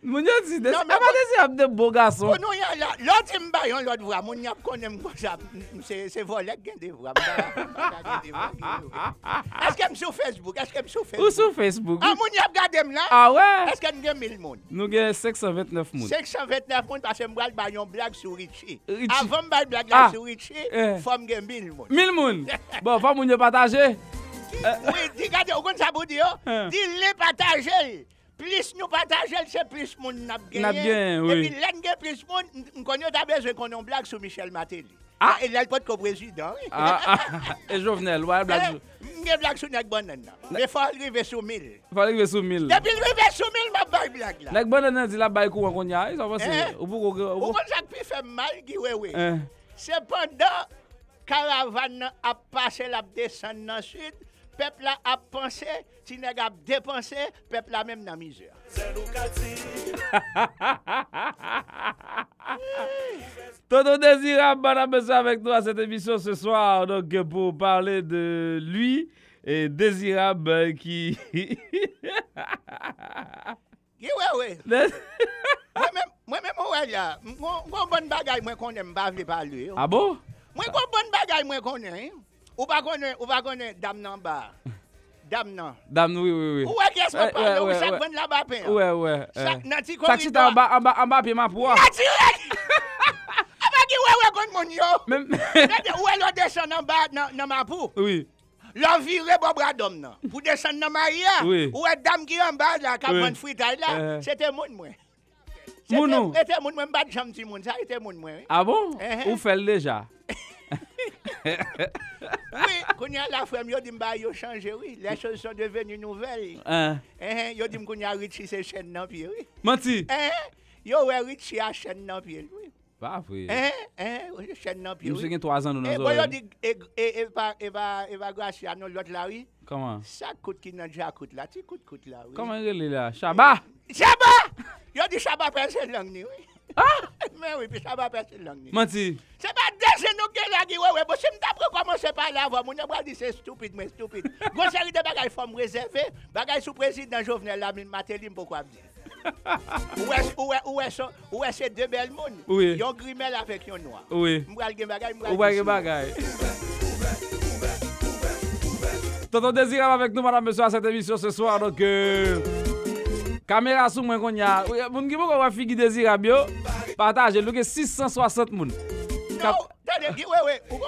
Mon Dieu dit des pas des de beaux garçons. Oh non y a l'autre me baillon l'autre voir mon y a connait me c'est c'est volé gain de voir. Est-ce que me sur Facebook? Est-ce que me sur Facebook? Ou sur Facebook? Ah mon y a regarder me là. Ah ouais. Est-ce que nous gain mille monde? Nous gain cinq cent vingt-neuf monde. cinq cent vingt-neuf monde parce que me bail baillon blague sur Richie. Avant me bail blague sur Richie, faut me gain mille monde. mille monde. Bon, faut mon y partager. Oui, dis gade, on compte ça pour dire, dis les partager. Plus nous partager, c'est plus monde n'a bien. Et puis l'engagé plus monde, on connaît d'abord qu'on en blague sur Michel Martelly. Ah, et là pote comme président. Ah, et Jovenel, ouais, blague. Une blague sur nèg banane. Mais faut arriver sur mille. Faut arriver sur mille. Depuis arriver sur mille, ma bague blague là. Nèg banane dit la bague courant qu'on y a, ça va c'est. Ou pour ou pour ça qui fait mal, qui ouais ouais. Cependant, caravane a passé la descendre dans sud. Peuple là a pensé, si nèg a dépensé, peuple là même dans misère. Tonton Désirable, bonne besoin avec nous à cette émission ce soir donc pour parler de lui et Désirable qui oui oui oui. Moi même moi là, moi bonne bagaille moi qu'on aime pas parler. Ah bon? Moi bon bonne bagaille moi qu'on aime. Ou pas connaît, ou pas connaît dame nan bar. Dame nan. Dame oui oui oui. Ou est qu'est-ce qu'on parle ou chaque bonne là bas pain. Ouais ouais. Chaque nan ti corridor. Ça c'est en bas en bas en bas pain ma poids. Ah bah qui ouais ouais connaît mon yo. Même ou elle descend en bas dans dans ma pou. Oui. L'on virer bon bras d'homme nan. Pour descendre dans Maria. Ou est dame qui en bas là qui prend fritaille là, c'était mon moi. Mon non. C'était mon moi pas jam ti monde, ça était mon moi. Ah bon? Ou fait déjà. Oui, quand y a la femme, yo dit m'ba yo changé, oui. Les choses sont devenues nouvelles. Hein? Hein? Yo dit m'kon y a Richie c'est chaîne nan pied, oui. Menti. Hein? Yo ouais Richie a chaîne nan pied, oui. Pas vrai. Hein? Hein? Chaîne nan pied. Nous c'est trois ans nous dans. Et yo dit et et va et va et va grâce à nous l'autre là, oui. Comment? Ça coûte qui nan Djakout là, tu coûte coûte là, oui. Comment elle est là? Chaba. Chaba! Yo dit Chaba presse langue ni, oui. Ah! Mais oui, puis ça va passer langue. Menti. C'est pas des genoux qui la dit, ouais, ouais, bon, si je t'apprends comment c'est pas là, mon nom va dire c'est stupide, mais stupide. Grosse série de bagailles, faut me réserver. Bagailles sous président Jovenel, la mine Martelly, pourquoi me dire? Où est-ce que c'est deux belles mounes? Oui. Yon grimel avec yon noir. Oui. M'bral gen bagaille, m'bral gen bagaille. Ou bagaille, bagaille. Tonton Désirable avec nous, madame, monsieur, à cette émission ce soir, donc. Euh... Caméra sous moi konya. Moun ki pou ka Frankie Désirable yo. Partager look six cent soixante moun. Oui, oui, oui.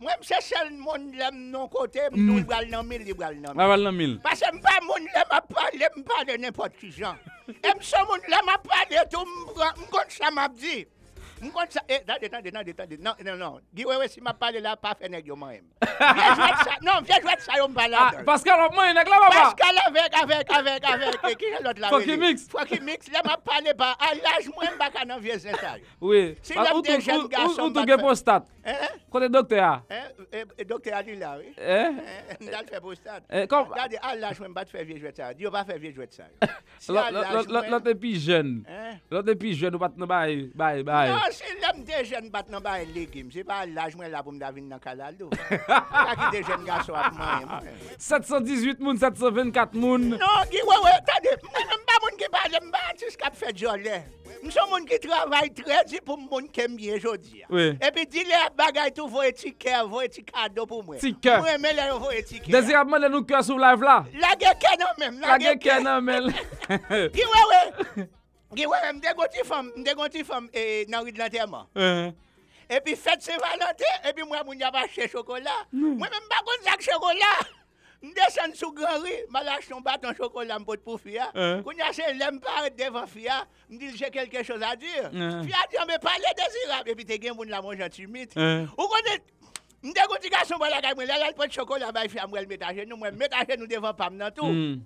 Moi, je cherche le monde de mon côté, nous le bral dans mille, le bral dans mille. Parce que je ne suis pas le monde qui parle, je ne parle de n'importe qui. Je ne suis pas le monde qui parle, je ne parle de ça, je dis. Je ne sais pas. Attendez, attendez, attendez. Non, non, non. Dis, oui, oui, si je parle là, pas faire de moi-même. Non, viens jouer de ça, je ne parle pas. Parce que moi, il est là, papa. Parce que avec, avec, avec, avec. Qui est l'autre là? Frankie Mix. Frankie Mix, là, je ne parle pas. À l'âge, moi, je ne parle pas de vieux étage. Oui. Si l'homme des jeunes garçons. Où tu es prostate? Quand le docteur? Le docteur a dit là, oui. Je ne fais prostate. Regardez, à l'âge, je ne parle pas de vieux jouer de ça. Dieu ne va pas faire vieux jouer de ça. L'autre est plus jeune. L'autre est plus jeune, on ne parle pas de bye, bye. Si l'homme des jeunes bat dans les légumes, c'est pas l'âge moi là pour me davine dans Calaldo. Là qui des jeunes garçons avec moi. sept cent dix-hupt moun, sept cent vingt-quatre moun. Non, oui oui, attendez, moi même pas moun qui parle, même pas artiste qui fait jolet. Nous sommes moun qui travaille très dur pour moun qui aime bien jodi. Et puis dis les bagaille tout vos étiquettes, vos étiquettes cadeau pour moi. Moi aimer les vos étiquettes. Désirablement les nous cœur sur live là. La gueule non même, la gueule non même. Oui oui. Je me dégoûte femme, me dégoûte femme et dans le l'enterrement. Et puis fête Saint-Valentin et puis moi mon pas acheter chocolat. Moi même pas connais chocolat. Je descends sous grand rue, je lâche un bâton chocolat pour Fia. Quand je l'aime pas devant Fia, je dis j'ai quelque chose à dire. Fia dit mais parlez Désirable et puis tu gagne mon la manger timide. Ou connais me dégoûte garçon voilà quand moi là pas de chocolat bah Fia moi le métager nous moi métager nous devant pas dans tout.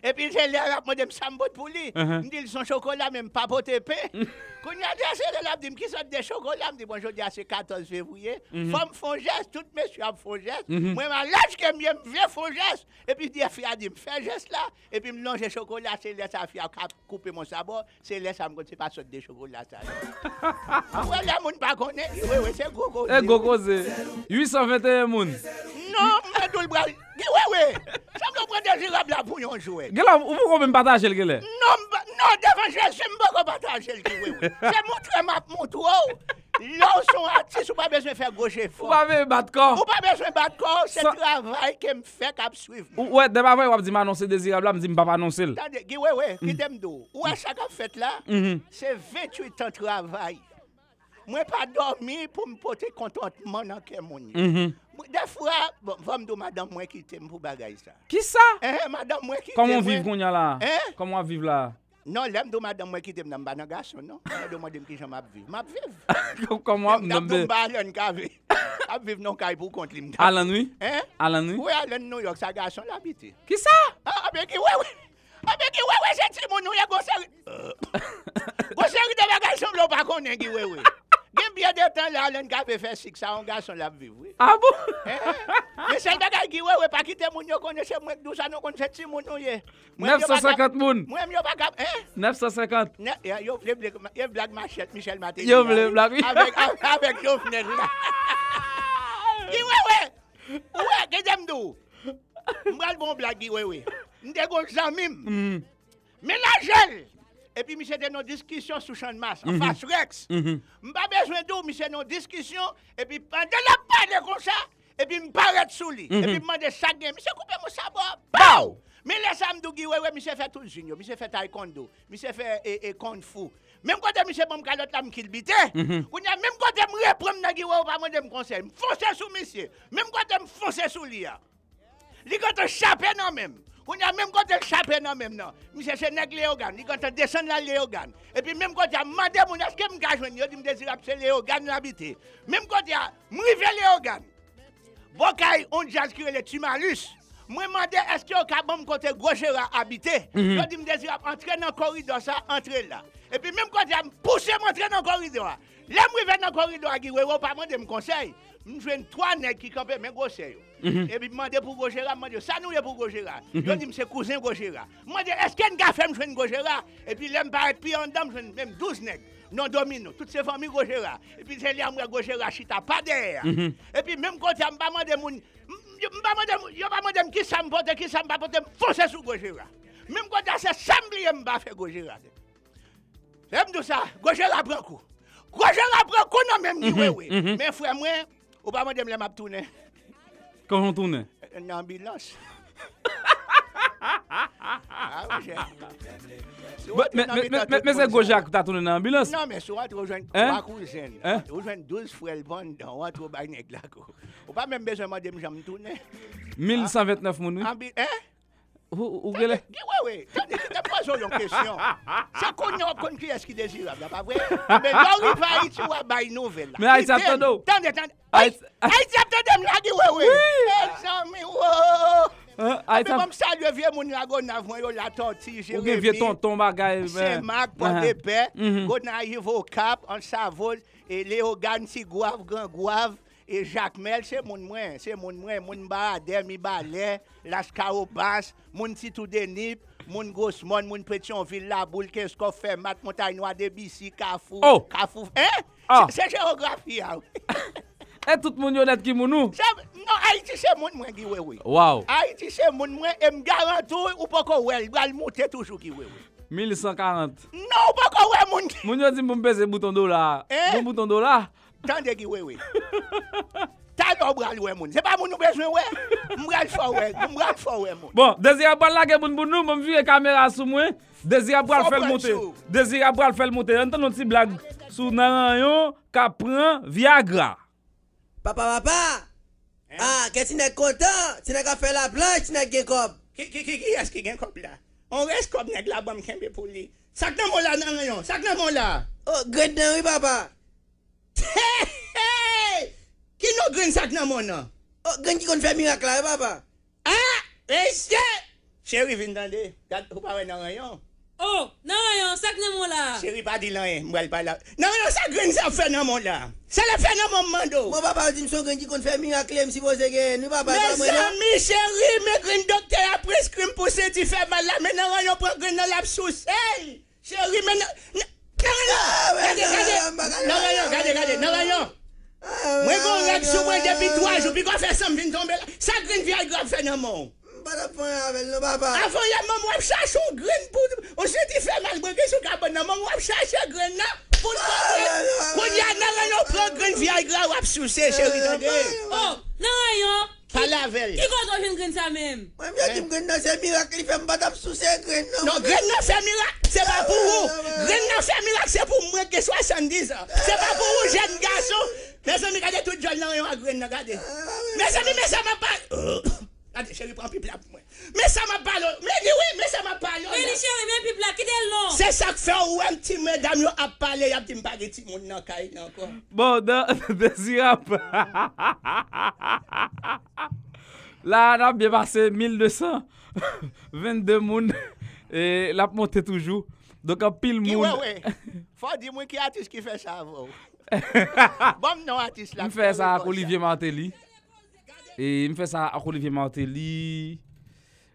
Et puis j'ai l'air moi dem sambote pour lui. Me dit son chocolat même pas poté pain. Quand il a dit là dit qui sorte des chocolats me dit bonjour dia c'est quatorze février. Femme font geste tout monsieur a font geste. Moi ma lâche que me vieux font geste et puis dit frère dit me fait geste là et puis me longe chocolat c'est laisse à fille couper mon sabot c'est laisse à me c'est pas sorte des chocolats ça. Ouais là monde pas connaît. Oui oui c'est gogo. Eh gogo c'est huit cent vingt et un moun. Non, mais tout le bras. Oui, oui. Ça me prend Désirable là pour nous jouer. Gela, vous pouvez même partager le gela. Non, non, devant Jésus, je ne peux pas partager le gela. Oui, oui. C'est mon trou, mon trou. Là où sont artistes, vous n'avez pas besoin de faire gauche et fort. Vous n'avez pas besoin de battre corps. C'est le travail qui me fait qu'à me suivre. Oui, d'abord, vous avez dit m'annoncer Désirable là, je dis m'papa annoncer. Attendez, oui, oui, qui t'aime d'eau. Ou à chaque fête là, c'est vingt-huit ans de travail. Moi pas dormi pour me porter contentement dans quel monde. Des fois, bon, femme de madame moi qui t'aime pour bagaille ça. Qui ça? Eh, madame moi qui t'aime. Comment vivre qu'on y a là? Eh? Comment vivre là? Non, l'aime de madame moi qui t'aime dans banan garçon non. Elle demande qui j'aime vivre. M'a vivre. Comment me donner? Balon cave. A vivre non caille pour compte lui. À la nuit? Hein? À la nuit? Oui, à la New York ça garçon l'habiter. Qui ça? Ah, ben qui ouais ouais. Ah ben qui ouais ouais c'est tout mon nous y a gossé. Gossé de bagaille semble pas connait qui ouais ouais. Il y a bien des temps là, l'un qui a fait six ans, un garçon l'a vécu. Ah bon? Mais c'est le bagage qui, ouais, ouais, pas quitter mon yo, connaissez moi, douze ans, nous connaissez mon yo. neuf cent cinquante moun. Moi, je pas capable. neuf cent cinquante. Yo, yo, blague machette, Michel Martelly. Yo, blague. Avec, avec Jovenel là. Qui, ouais, ouais. Ouais, qu'est-ce que j'aime d'où? Moi, le bon blague, qui, ouais, ouais. M'dégoûte sans mime. Mais la gel. Et puis, monsieur, nous discussions sur champ de masse, en face Rex. Je n'ai pas besoin d'eau, monsieur, nous discussions. Et puis, pendant la parole comme ça, et puis, je parle sous lui. Et puis, je demande chaque game. Monsieur, coupez mon sabot. Pow! Mais les samedis, oui, oui, monsieur fait tout le junior, monsieur fait taekwondo, monsieur fait kung fu. Même quand monsieur bon calotte là me kill bité, même quand me reprendre dans guiwa pas moi me conseil, me foncer sous monsieur. Même quand me foncer sous lui. Lui quand chaper non même. On a même quand elle chaper non même non. Monsieur c'est nèg Léogane, il quand descend là Léogane. Et puis même quand il a demandé mon est-ce que me ga joindre, il me Désirable c'est Léogane l'habité. Même quand il a m'rivé Léogane. Bokay on jazz qui le Timalus. Moi demandé est-ce que ka bon côté Gojera habité. Il dit me Désirable entrer dans corridor ça, entrer là. Et puis même quand il a poussé m'entrer dans corridor. Là m'rivé dans corridor qui on pas demander me conseil. Je joue trois nègres qui campaient, mais gros sérieux. Et puis, je demande pour Gojera, je demande, ça nous est pour Gojera. Je dis, c'est cousin Gojera. Je demande, est-ce qu'il y a un gars qui joue Gojera? Et puis, je me parle, puis en dame, je même douze nègres, non domino, toutes ces familles Gojera. Et puis, c'est là où Gojera chita pas d'air. Et puis, même quand je me demande, je me demande qui ça me porte, qui ça me porte, je me fonce sur Gojera. Même quand je me semble, je me fais Gojera. Je me dis ça, Gojera prend coup. Gojera prend coup, non, même dit, oui, oui. Mais frère, moi, ou pas, madame, la map tourne. Quand on tourne? Une ambulance. Ah oui, j'ai. Mais mais mais c'est Goja qui t'a tourné dans l'ambulance. Non, mais soit tu rejoins trois cousins, tu rejoins douze frères bonnes, on va trouver un nègre là. On pas même besoin de me jamais tourner. mille cent vingt-neuf mounou. Hein? Où est-ce que c'est? Oui, oui. T'as pas posé une question. Ça connaît on connaît qui est-ce qui désirable, pas vrai? Mais quand il va Haïti, tu vas bailler nouvelle. Mais Haïti attendez. Haïti attendez, oui, oui. Oui. Ah, comme ça, le vieux mon Gonaïves, la tortille, j'ai revu. Le vieux tonton bagaille. Saint-Marc, Port-de-Paix, Gonaïves au Cap, en Savole, et Léogane, Tigouave, Grand-Gouave. Et Jacques Mel, c'est mon moins, c'est mon moins, mon baradère, mi balais, las caobas, mon titou denip, mon gosmon, mon Pétionville, la boule, qu'est-ce qu'on fait, mat, montagne noire, débissi, cafou, oh. Cafou, hein? Oh. C'est, c'est géographie, hein? Et tout le monde honnête qui mounou? Non, Haïti c'est mon moins qui oui, oui. Wow. Haïti c'est mon moins, et me garantis, ou pas qu'on ouais, il va le monter toujours qui oui, oui. mille cent quarante. Non, pas qu'on ouais, mon qui. Moun yo dit, moun pèse bouton dollar. Mon bouton dollar? Tande qui oui oui. T'as l'obral ouais moun. C'est pas moun nous besoin ouais. M'bral fort ouais, m'bral fort ouais moun. Bon, Désirable là que moun moun nous, m'me vire caméra sous moi. Désirable faire monter. Désirable faire monter. Entend une petite blague sous Narayon qu'a prend Viagra. Papa papa. Ah, qu'est-ce que tu es content? Tu n'as qu'à faire la planche, tu n'as qu'à cop. Qui qui qui est-ce qui gagne cop là? On reste comme nèg la bombe kembe pour lui. Sac dans mon là Narayon, sac dans mon là. Oh, grade dans oui papa. Hey, hey! Qui nous green sac dans mon nom? Oh, green qui qu'on fait miracle là, papa? Ah! Eh, c'est! Chérie, viens d'entendre. T'as pas parlé dans rayon? Oh, dans rayon, sac dans mon là! Chérie, pas dit rien, moi elle pas là. Non, non, ça green ça fait dans mon là. Ça l'a fait dans mon mando. Mon papa dit son green qui qu'on fait miracle, même si vous êtes gay, nous papa. Mes amis, chérie, mes green docteur a prescrit pour se dire faire mal là, mais dans rayon prend green dans la souce. Hey! Chérie, maintenant. Regardez, regardez, regardez. Moi, je règle sur moi depuis trois jours, puis quand je fais ça, je viens tomber là. Ça, green vient grave faire dans mon. Pas de point avec le papa. Avant, il y a maman, moi, je cherche un green pour. On se dit, fait mal, je suis capable de maman, je cherche un green là. Pour le papa. Quand il y a un prend green vient grave, je suis soucié, chérie. Oh, non, non. Pas la veille. Qui compte une graine ça même? Moi, je dis que graine c'est miracle, il fait pas sous ces graines. Non, graine c'est miracle, c'est pas pour vous. Graine c'est miracle, c'est pour moi qui soixante-dix ans. C'est pas pour vous, jeune garçon. Mes amis, regardez tout jeune dans la graine, regardez. Mes amis, mais ça m'a pas. Attends, chérie, prends pipe là pour moi. Mais ça m'a pas. Mais dis oui, mais ça m'a pas. Mais chérie, mais pipe là, qui est long? C'est ça que fait où un petit madame yo a parlé, y a petit bagage petit monde dans caille encore. Bon, Désirable. Là, on a bien passé mille deux cent vingt-deux moun et l'a monté toujours. Donc en pile moun. Ouais ouais. Faut dire moi qui artiste qui fait ça avant. Bon non artiste là. Il fait ça avec Olivier Martelly. Et il me fait ça à Olivier Martelly.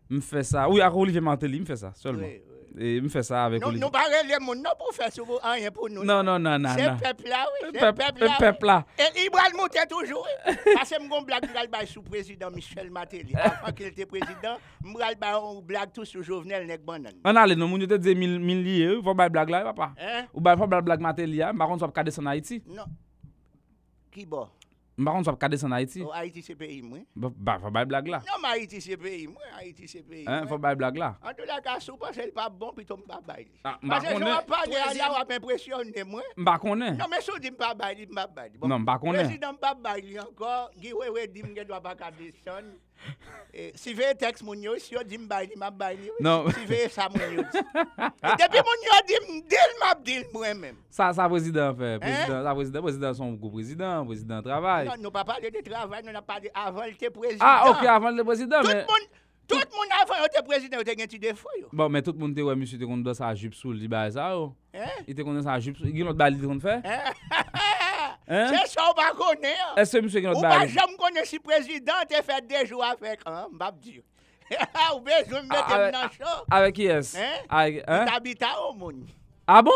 Il me fait ça. Oui, à Olivier Martelly, il me fait ça seulement. Oui, oui. Et il me fait ça avec non, Olivier. Nous parlons les mots, non pour faire sur vous, rien pour nous. Non, non, non, non. C'est le peuple là, oui. C'est le peuple là. Peuple là. Et il va le monter toujours. Parce que je me blague sous le président Michel Martelly. Avant qu'il était président, je me blague tout sur Jovenel Nekbanan. On a les noms, nous avons dit mille liés. Vous avez blague là, papa? Ou bien vous avez blague Martelly là? Maron, vous avez cadé en Haïti? Non. Qui bon? Par contre, tu vas cadrer ça en Haïti. Oh, Haïti, c'est pays, moi. Bah, faut pas blague là. Non, mais Haïti, c'est pays, moi. Haïti, c'est pays. Hein, faut pas blague là. En tout cas, quand sous parce que pas bon, puis tombe pas bail. Parce que j'en parle là, on impressionné moi. M'pa connais. Non, mais sous dit pas bail, m'pa bail. Non, m'pa connais. Président pas bail encore, Gué Weber dit m'gè doit pas cadrer ça. Si veut texte mon yo, si yo dit m'bail, m'a bail. Si veut ça mon yo. Et depuis mon yo dit m'dil m'a dit moi même. Ça ça président fait, président, ça président, président son président, président travail. Non, nous pas parlé de travail, nous n'a pas parlé avant le président. Ah, ok, avant le président. Tout le mais... monde, tout le monde avant le président, il a un petit défaut. Bon, mais tout le monde, ouais, monsieur, il a dans sa jupe sous le baza. Il a dans sa jupe sous le baza. Il a dans sa jupe sous le baza. C'est ça, on va connaître. Est-ce que monsieur, il a dans sa baza? Je ne connais pas si le président a fait des jours avec un babdi. Ou bien, je vais me mettre dans le champ. Avec qui est-ce? Avec un habitant au monde. Ah bon?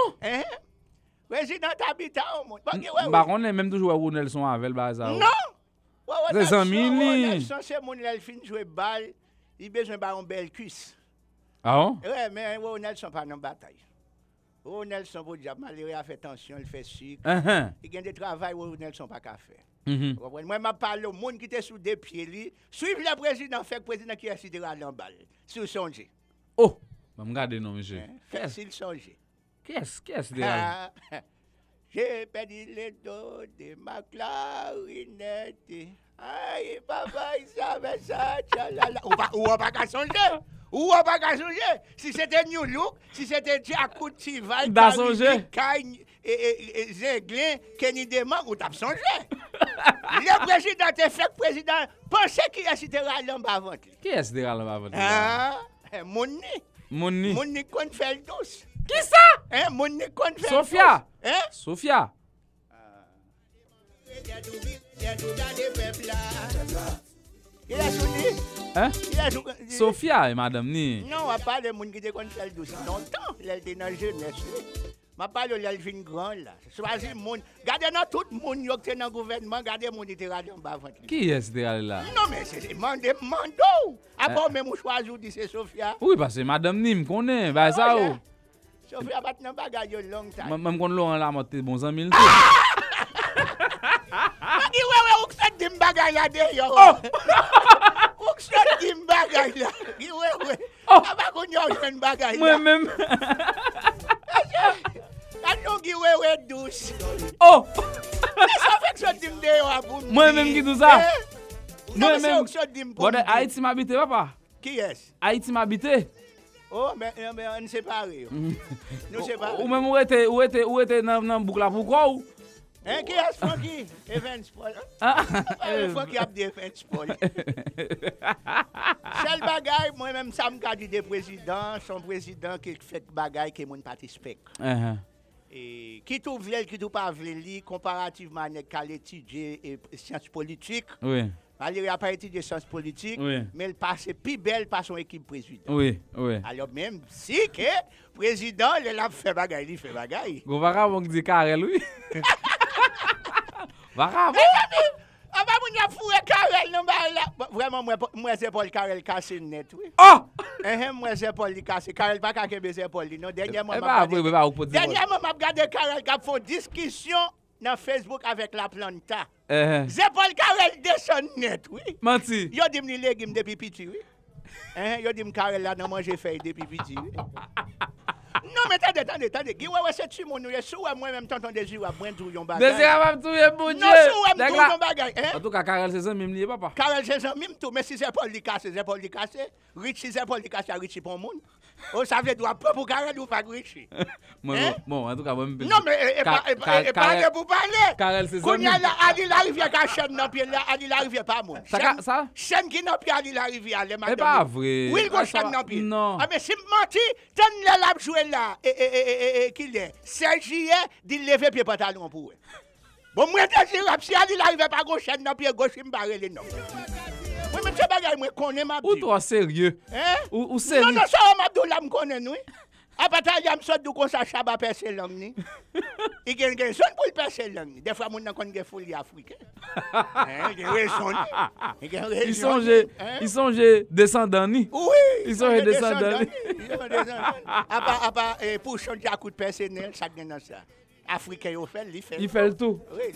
Président habitant au monde. Baron est même toujours où Nelson avec le bazar. Non! Les amis, Nelson, c'est mon Elfine jouer balle. Il besoin d'un bel cuisse. Ah bon? Oui, mais Nelson pas dans bataille. Nelson, vous dites, malheureux, il fait tension, il fait sucre. Il y a des travail où Nelson pas qu'à faire. Moi, je parle au monde qui était sous des pieds. Suivez le président, fait le président qui a cité la balle. Sous son jeu. Oh, je vais regarder, non, monsieur. Facile changer. Qu'est-ce qu'est-ce de là? J'ai perdu les dos de ma clarinette. Aïe, papa, il savait ça. Ou on va pas changer. Ou on va pas changer. Si c'était New Look, si c'était Djakout Tival, Caille et Zenglen, Kenny Demar, ou t'as changé. Le président est fait président. Pensez qu'il y a cité Ralam Bavante. Qui est-ce de Ralam Bavante? Ah, Moni. Moni. Moni Confeldos. Qui ça? Hein, Moni Confeldos. Sophia. Hein? Sophia. Il a soutenu. Hein? Il a soutenu. Sophia et madame ni. Non, on va pas de monde qui te confèle douce longtemps. Elle était dans jeunesse. Ma parle l'elvin grand là. Choisis monde. Gardez dans tout monde yo qui dans gouvernement, gardez monde qui radio en bas. Qui est ce là? Non mais c'est demande mando. Après même choisir dit c'est Sophia. Oui, parce que madame ni me connaît, va ça ou. Sophia bat dans bagaille longtemps. Même quand Laurent là monte bon cent mille. Maki wewe ukset dim bagay la de yo. Ukset dim bagay la. Ki wewe. Aba konyo jen bagay la. Mwen men. Anou ki wewe douce. Oh. Sa fek so dim de yo aboun. Mwen men ki douza. Mwen men. Ukset dim pou. Bode Haiti m'habite papa. Ki yes? Haiti m'habite. Oh mais mais on séparé. Nous séparé. Ou même ou était ou était ou était nan nan boucle la pourquoi ou? Hein, qui est Frankie Evans Paul? Ah, Frankie a des Evans Paul. Seul bagaille, moi-même, ça me garde des présidents, son président qui fait bagaille qui mon participe. Uh-huh. Et qui tout vle, qui tout pas vle, comparativement avec Kaleti et sciences politiques. Oui. Il n'y a pas été de sciences politiques, oui. Mais elle passe plus belle par son équipe président. Oui, oui. Alors même si que président, le l'a fait bagaille, il fait bagaille. Vous avez dit carré, lui. Vara vous. Ah bah mon ya foué Karel non bah là vraiment moi moi c'est Paul Karel cassé net oui. Oh eh moi c'est Paul qui cassé Karel pas qu'à que c'est Paul non dernièrement m'a dernièrement m'a regardé Karel qui a fait discussion dans Facebook avec la Planta. C'est Paul Karel descend net oui. Menti. Yo dit me légume depuis petit oui. Eh yo dit me Karel là non manger feuille depuis petit oui. Non mais attendez, attendez, attendez. Gué Weber c'est tu mon noué sou moi-même Tonton Désirable moi tout yon bagay. Désirable tout yon bon Dieu. Non sou moi tout yon bagay. En tout cas Karel c'est même lié papa. Karel c'est même tout mais si c'est Paul li cassé, c'est Paul li cassé. Rich si c'est Paul li cassé, Rich pour monde. On savait doit pas pour Karel ou pas Rich. Bon bon en tout cas moi. Non mais pas pas pour parler. Karel c'est ça. Qu'on y a Ali la rivière ca chaîne dans pied là, Ali la rivière pas monde. Ça chaîne qui dans pied Ali la rivière les madame. C'est pas vrai. Oui go chaîne dans pied. Ah mais si menti, donne la l'a jouer là et et et et qu'il est Sergier dit lever pied pantalon pour bon moi Désirable si il arrive pas gauche dans pied gauche il me barrer les noms moi mais c'est bagaille moi connais ma ou toi sérieux hein ou sérieux non non ça Abdoulaye me connais nous à bataille me sort du comme ça chaba percer langue ni il gagne gagne son pour percer langue des fois mon nan connait folie africain hein il raison ils sont ils sont descendants ni oui ils sont descendants Apa apa eh push on Djakout personnel ça gagne dans ça. Africain yo fait, il fait. Il fait tout. Oui.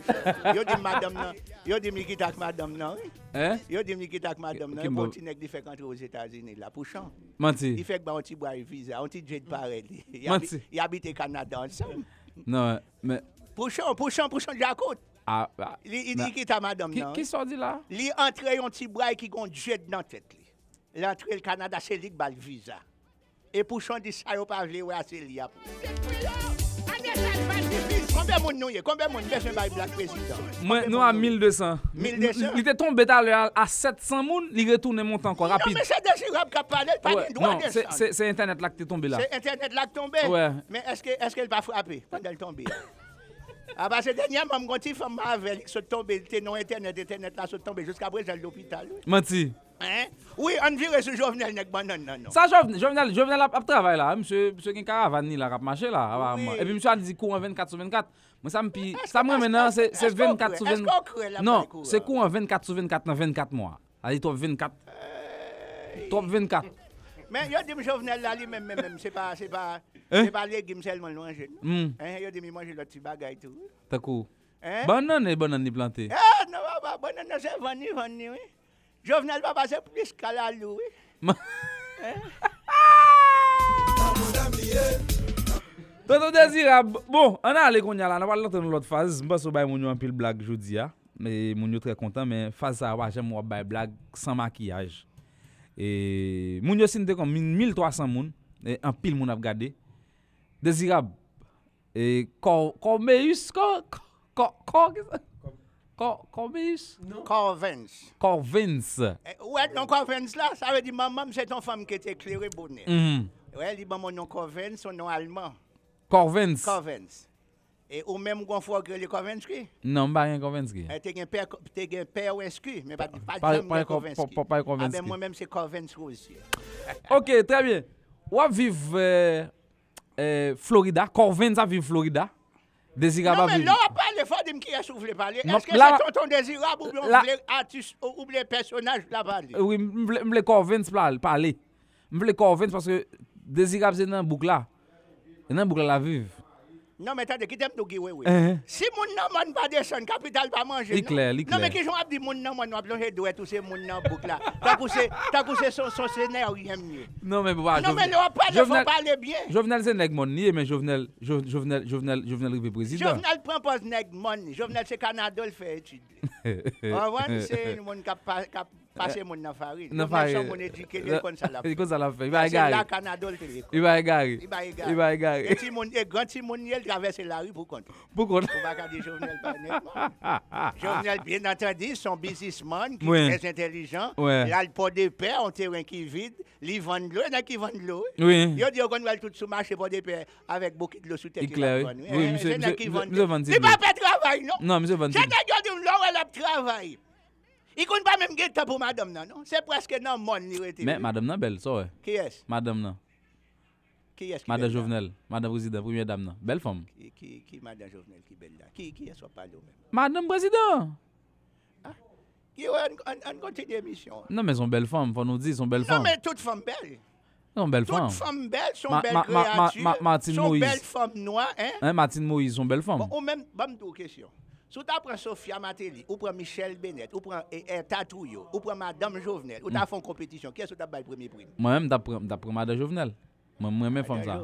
Yo dit madame nan, yo dit mi kitak madame nan. Hein? Yo dit mi kitak madame nan, bon ti nèg di fait rentrer aux États-Unis là pushant. Menti. Il fait ba on ti bra visa, on ti jet pareil. Il habite Canada ensemble. Non, mais pushant, pushant, pushant Djakout. Ah bah. Il dit ki ta madame nan. Qui sorti là? Li entre yon ti bra qui gon jet dans tête li. L'entrée le Canada c'est li ba visa. Et pour chanter ça, on parle de la Célia. Combien de monde nous y est? Combien de monde est Black Président? Moi, nous à mille deux cents. mille deux cents? Il était tombé à sept cents monde, il retourne montant encore rapide. Non, mais c'est Désirable qui a parlé, il n'a pas de droit de descendre. C'est, c'est Internet là qui est tombé là. C'est Internet là qui est tombé? Ouais. Mais est-ce qu'elle est va frapper quand elle est tombée? Ah, parce que dernièrement, mon petit femme avec se tombe, il était non Internet, Internet là se tombe jusqu'à présent à l'hôpital. Menti. Hein? Oui, on vire ce Jovenel nèg banane non non. Ça Jovenel, Jovenel, Jovenel a travaillé là, monsieur monsieur qui caravane ni là a marché là. Oui. Et puis monsieur a dit courant vingt-quatre sur vingt-quatre. Moi ça me pi ça moi maintenant c'est c'est vingt-quatre sur vingt-quatre. Non, c'est courant vingt-quatre sur vingt-quatre dans vingt-quatre mois. Allez top vingt-quatre. Top vingt-quatre. Mais yo dit Jovenel là lui même même c'est pas c'est pas c'est pas légume seulement manger. Hein, yo dit manger l'autre petit bagaille tout. Takou. Banane et banane ni planté. Ah non papa, banane c'est vanni vanni oui. Jovenel va passer plus qu'à la louer. Tonton Désirable. Bon, on a allé qu'on y a là, on va l'entendre l'autre phase. M'pas so bay moun yo en pile blague jodi a, mais moun yo très content mais phase ça wa j'aime moi bay blague sans maquillage. Et moun yo sinte comme mille trois cents moun et en pile moun a regarder. Désirable. Et quand quand meus quand quand Corvince. Corvince. Corvince. Ouais, non, Corvince là, ça veut dire maman, c'est ton femme qui était éclairée bonnet. Mm. Ouais, dit maman non Corvince, son nom allemand. Corvince. Corvince. Et ou même qu'on faut que les Corvince qui? Non, pas rien Corvince qui. Tu as un père, tu as un père ou excuse, mais pas pas Corvince. Pas pas Corvince. Ah ben moi même c'est Corvince aussi. OK, très bien. Ou vivre euh, euh Florida, Corvince à vivre Florida. Désirable. Non, mais là, on parle fort de qui a soufflé parler. Est-ce que la, c'est Tonton Désirable ou les artistes ou les personnages là parler? Oui, me les Corvince parler. Me les Corvince parce que Désirable c'est dans boucle là. Dans boucle la vive. Non, mais attendez, qui t'aime nous guider oui. Si mon nom on pas descendre, capital pas manger. Non, mais qui j'en a dit mon nom on va plonger doit tous ces mon nom boucle là. T'as poussé, t'as poussé son son scénario j'aime mieux. Non, mais pas. Non, mais on parle de faut parler bien. Jovenel c'est nèg mon ni mais Jovenel Jovenel Jovenel Jovenel rive président. Jovenel prend pas nèg mon, Jovenel c'est Canada le fait étude. On voit c'est mon cap cap passer mon dans farine. Dans farine on éduquer le comme ça là. Comme ça là fait. Il va égarer. Il va égarer. Il va égarer. Il va égarer. Et Timon et grand Timon traverser la rue pour compte. Pour compte. On va garder Jovenel Barnett. Jovenel, bien entendu, son businessman qui oui. est très intelligent. Ouais. Il a le Port-de-Paix, un terrain qui est vide. Il vend de l'eau, il y en a qui vendent de l'eau. Oui. Il a dit qu'on va tout sous marché Port-de-Paix avec beaucoup de l'eau sous terre. Oui, oui, monsieur. C'est pas pas de travail, non? Non, monsieur Vandy. C'est un de l'eau, elle a travail. Il ne compte pas même guetter pour madame, non? C'est presque non, mon irrité. Mais madame, non, belle, ça, ouais. Qui est-ce? Madame, non. Qui est Madame Jovenel, Madame Président, Première Dame, non. Belle femme. Qui, qui, qui Madame Jovenel, qui belle là? Qui, qui est soit pas là même? Madame Président. Ah. Qui on, on continue l'émission. Non mais son belle femme, faut nous dire son belle femme. Non mais toutes femmes belles. Son belle femme. Toutes femmes belles, sont belles créatures. Son belle femme noire, hein? Hein Martine Moïse, son belle femme. Bon, ou même, bon, deux questions. Si tu prends Sophia Martelly, ou prends Michel Bennett, ou prends Tatouyo, ou prends Madame Jovenel, ou tu as fait une compétition, qui est-ce que tu as fait premier prix? Moi-même, tu as pris Madame Jovenel. Moi même femme ça.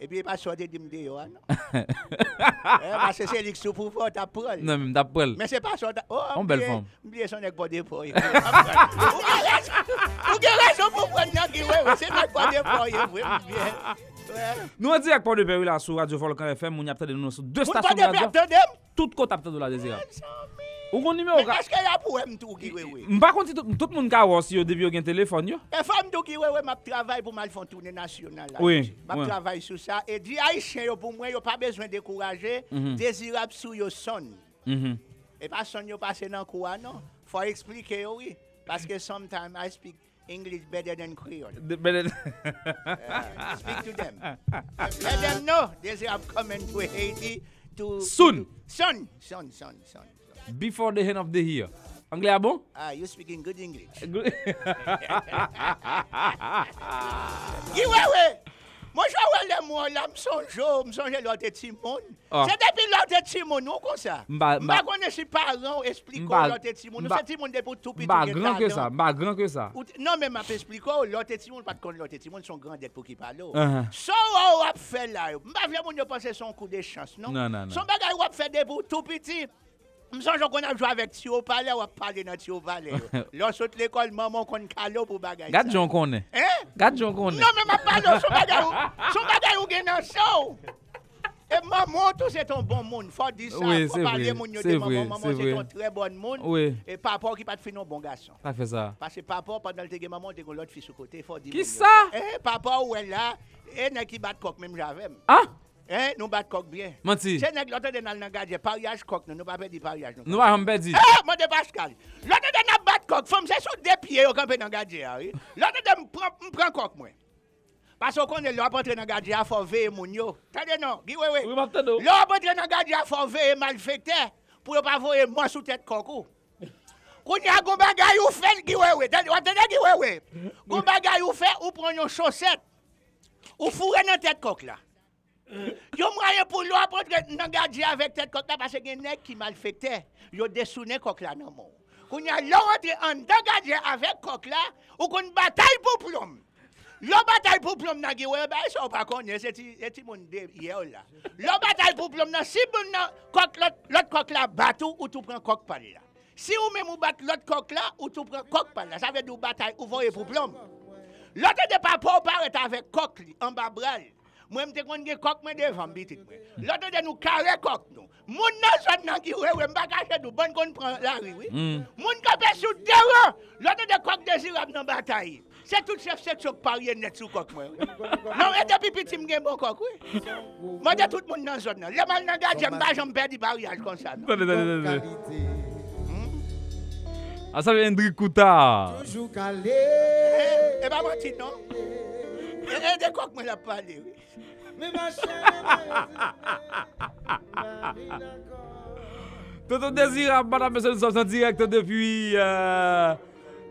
Et puis pas sortir de me non. Eh parce que c'est lui qui sous pouvoir t'a prendre. Non même t'a prendre. Mais c'est pas ça. Oh belle femme. Oublier son nèg pas dépôt. Ou raison pour prendre nèg qui ouais, c'est nèg pas dépôt oui bien. Nous dit avec Port-de-Paix là sur Radio Volcan F M, on y a attendre nous sur deux stations radio. Tout côté attendre la désir. Ou qu'on numéro quatre. Est-ce qu'il y a pour M tout qui oui. On pas compte tout le monde carrosse si depuis au gain téléphone yo. Et femme tout qui oui m'a travail pour mal faire tourner national là. Oui. M'a travail sur ça et dit haïtien yo pour moi yo pas besoin décourager, Désirable sous yo son. Mhm. Et pas son yo passer dans quoi non. Faut expliquer oui parce que sometimes I speak English better than Creole. The better than... uh, speak to them. Let them know Désirable coming to Haiti to soon. Son, son, son, son. Before the end of the year. Anglais a bon? Ah, you speaking good English. Good. Giwewe. Moi j'awel le mot là, me songe, me songe l'autre Timon. C'est depuis l'autre Timon nous comme ça. M'a connais si parents expliquer l'autre Timon, c'est Timon depuis tout petit. Pas grand que ça, pas grand que ça. Non mais m'a expliquer l'autre Timon pas connait l'autre Timon son grand dette pour qui parle. So wap fait là. M'a vient mon penser son coup de chance, non? Son bagage wap fait depuis tout petit. Nous sommes qu'on a joué avec Tio Palais, on a parlé dans Tio Palais. Lorsque l'école, maman, qu'on calo pour bagaille. Gade John Conne. Hein? Gade John Conne. Non, mais ma parole, son bagaille, son bagaille ou gagne un show. Et maman, tout c'est un bon monde. Faut dire ça. Oui, faut parler mon yo de maman. Maman, c'est un très bon monde. Oui. Et papa qui pas de finir un bon garçon. Ça fait ça. Parce que papa, pendant le temps que maman, t'es qu'on l'autre fils au côté. Faut dire. Qui ça? Eh, papa ou elle là, elle n'a qui bat coq même j'avais. Ah? Eh, nous bat coq bien. Menti. C'est nèg l'autre de nan nan gardien pariage coq nous pas perdre pariage nous. Nous pas on perdre. Eh, mon de Pascal. L'autre de nan bat coq, femme c'est sur deux pieds au camper nan gardien. L'autre de me prend me prend coq moi. Parce qu'on connaît l'autre entrer nan gardien faut veiller mon yo. Tendez non, oui oui. Oui, m'entendou. L'autre entrer nan gardien faut veiller malfecteur pour pas voir moi sous tête coq. Qu'on y a go bagay ou fait qui ouais ouais. Attendez qui ouais ouais. Go bagay ou fait ou prend une chaussette. Ou fourrer nan tête coq là. Yo moyen pour l'eau pour nan garder avec tête coq là parce que nèg qui malfectait yo dessouné coq là nan mort. Qu'on y a l'autre en garder avec coq là ou qu'on bataille pour plomb. L'on bataille pour plomb dans Gué Weber, ça on pas connaît, c'est c'est monde hier là. L'on bataille pour plomb dans si bon nan coq l'autre coq là batou ou tout prend coq pal là. Si ou même ou bat l'autre coq là ou tout prend coq pal là, ça veut dire bataille ou voyer pour plomb. L'autre de papa ou paraît avec coq li en bas bral. Moi me te connait gen coq moi devant petit moi. L'autre de nous carré coq nous. Moun nan zone nan Gué Weber m'pa cacher dou bonne kon prend la rue oui. Moun ka pè sou devant, l'autre de coq désirable dans bataille. C'est tout chef section parier net sous coq moi. Non et depuis petit me gen bon coq oui. Moi de tout monde dans zone là. Le mal nan gardien pas j'me perd du barrage comme ça. Ah ça vient Hendrik Kouta. Toujours calé. Et pas menti non. Et de coq moi la parler oui. Mais ma chérie. Tonton Désirable, madame monsieur, nous sommes en direct depuis euh...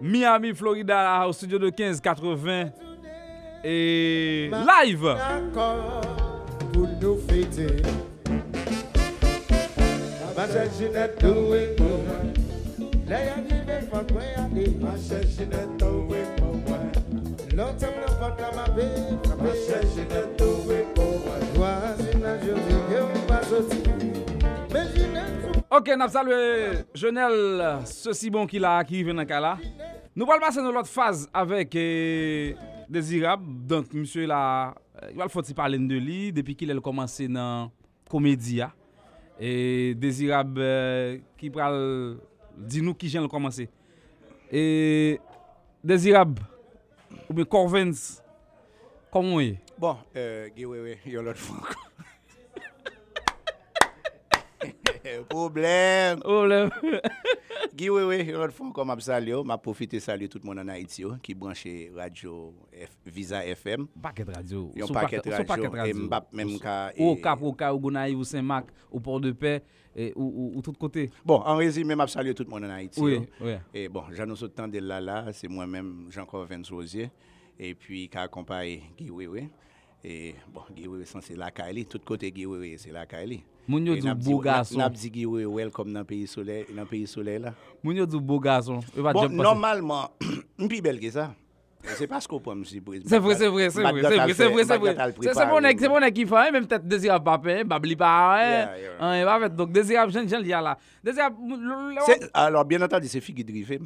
Miami, Floride, au studio de quinze quatre-vingts et live. Pour nous fêter. Ma chère Ginette, où est pour moi? L'air arrivé, pas quoi aller. Ma chère Ginette, où est pour moi? L'autre me porte à ma belle. Ma chère Ginette, où est pour moi? Voici la journée où on passe aussi. Mais Ginette, ok, nous saluons Jovenel, ceci bon qu'il a qui vient dans Kala. Nous allons passer dans l'autre phase avec eh, Désirable. Donc, monsieur, là, il va le parler de lui depuis qu'il a commencé dans comédie. Et Désirable, eh, qui parle, dis-nous qui vient le commencer. Et Désirable, ou bien Corvince, comment est bon, euh, oui, oui, il y a l'autre fois. Problème. Problème. Gué Weber, l'autre fois comme absalio, m'a profité saluer tout le monde en Haïti qui branche radio F, Visa F M. Paquet radio. Yon paquet radio. Et Mbap même ka au Cap au Cap au Gonaïves ou Saint-Marc au Port-de-Paix et ou ou tout côté. Bon, en résumé, m'a saluer tout le monde en Haïti. Oui, oui. Et bon, j'annonce autant de là là, c'est moi-même Jean-Corvince Rosier et puis ka accompagné Gué Weber. Et bon, Gué Weber c'est la Kaili, tout côté Gué Weber c'est la Kaili. Moun yo du beau garçon. N'a dit que welcome dans pays soleil, dans pays soleil là. Moun yo du beau garçon. Bon, normalement, m'pi belle que ça. C'est parce qu'on prend monsieur président. C'est vrai, c'est vrai, c'est vrai, c'est vrai, c'est vrai, c'est vrai. C'est c'est mon c'est mon qui fait même tête désirable papa, babli pas. Hein, va fait donc désirable jeune jeune là. Désirable alors bien entendu c'est fille qui drive.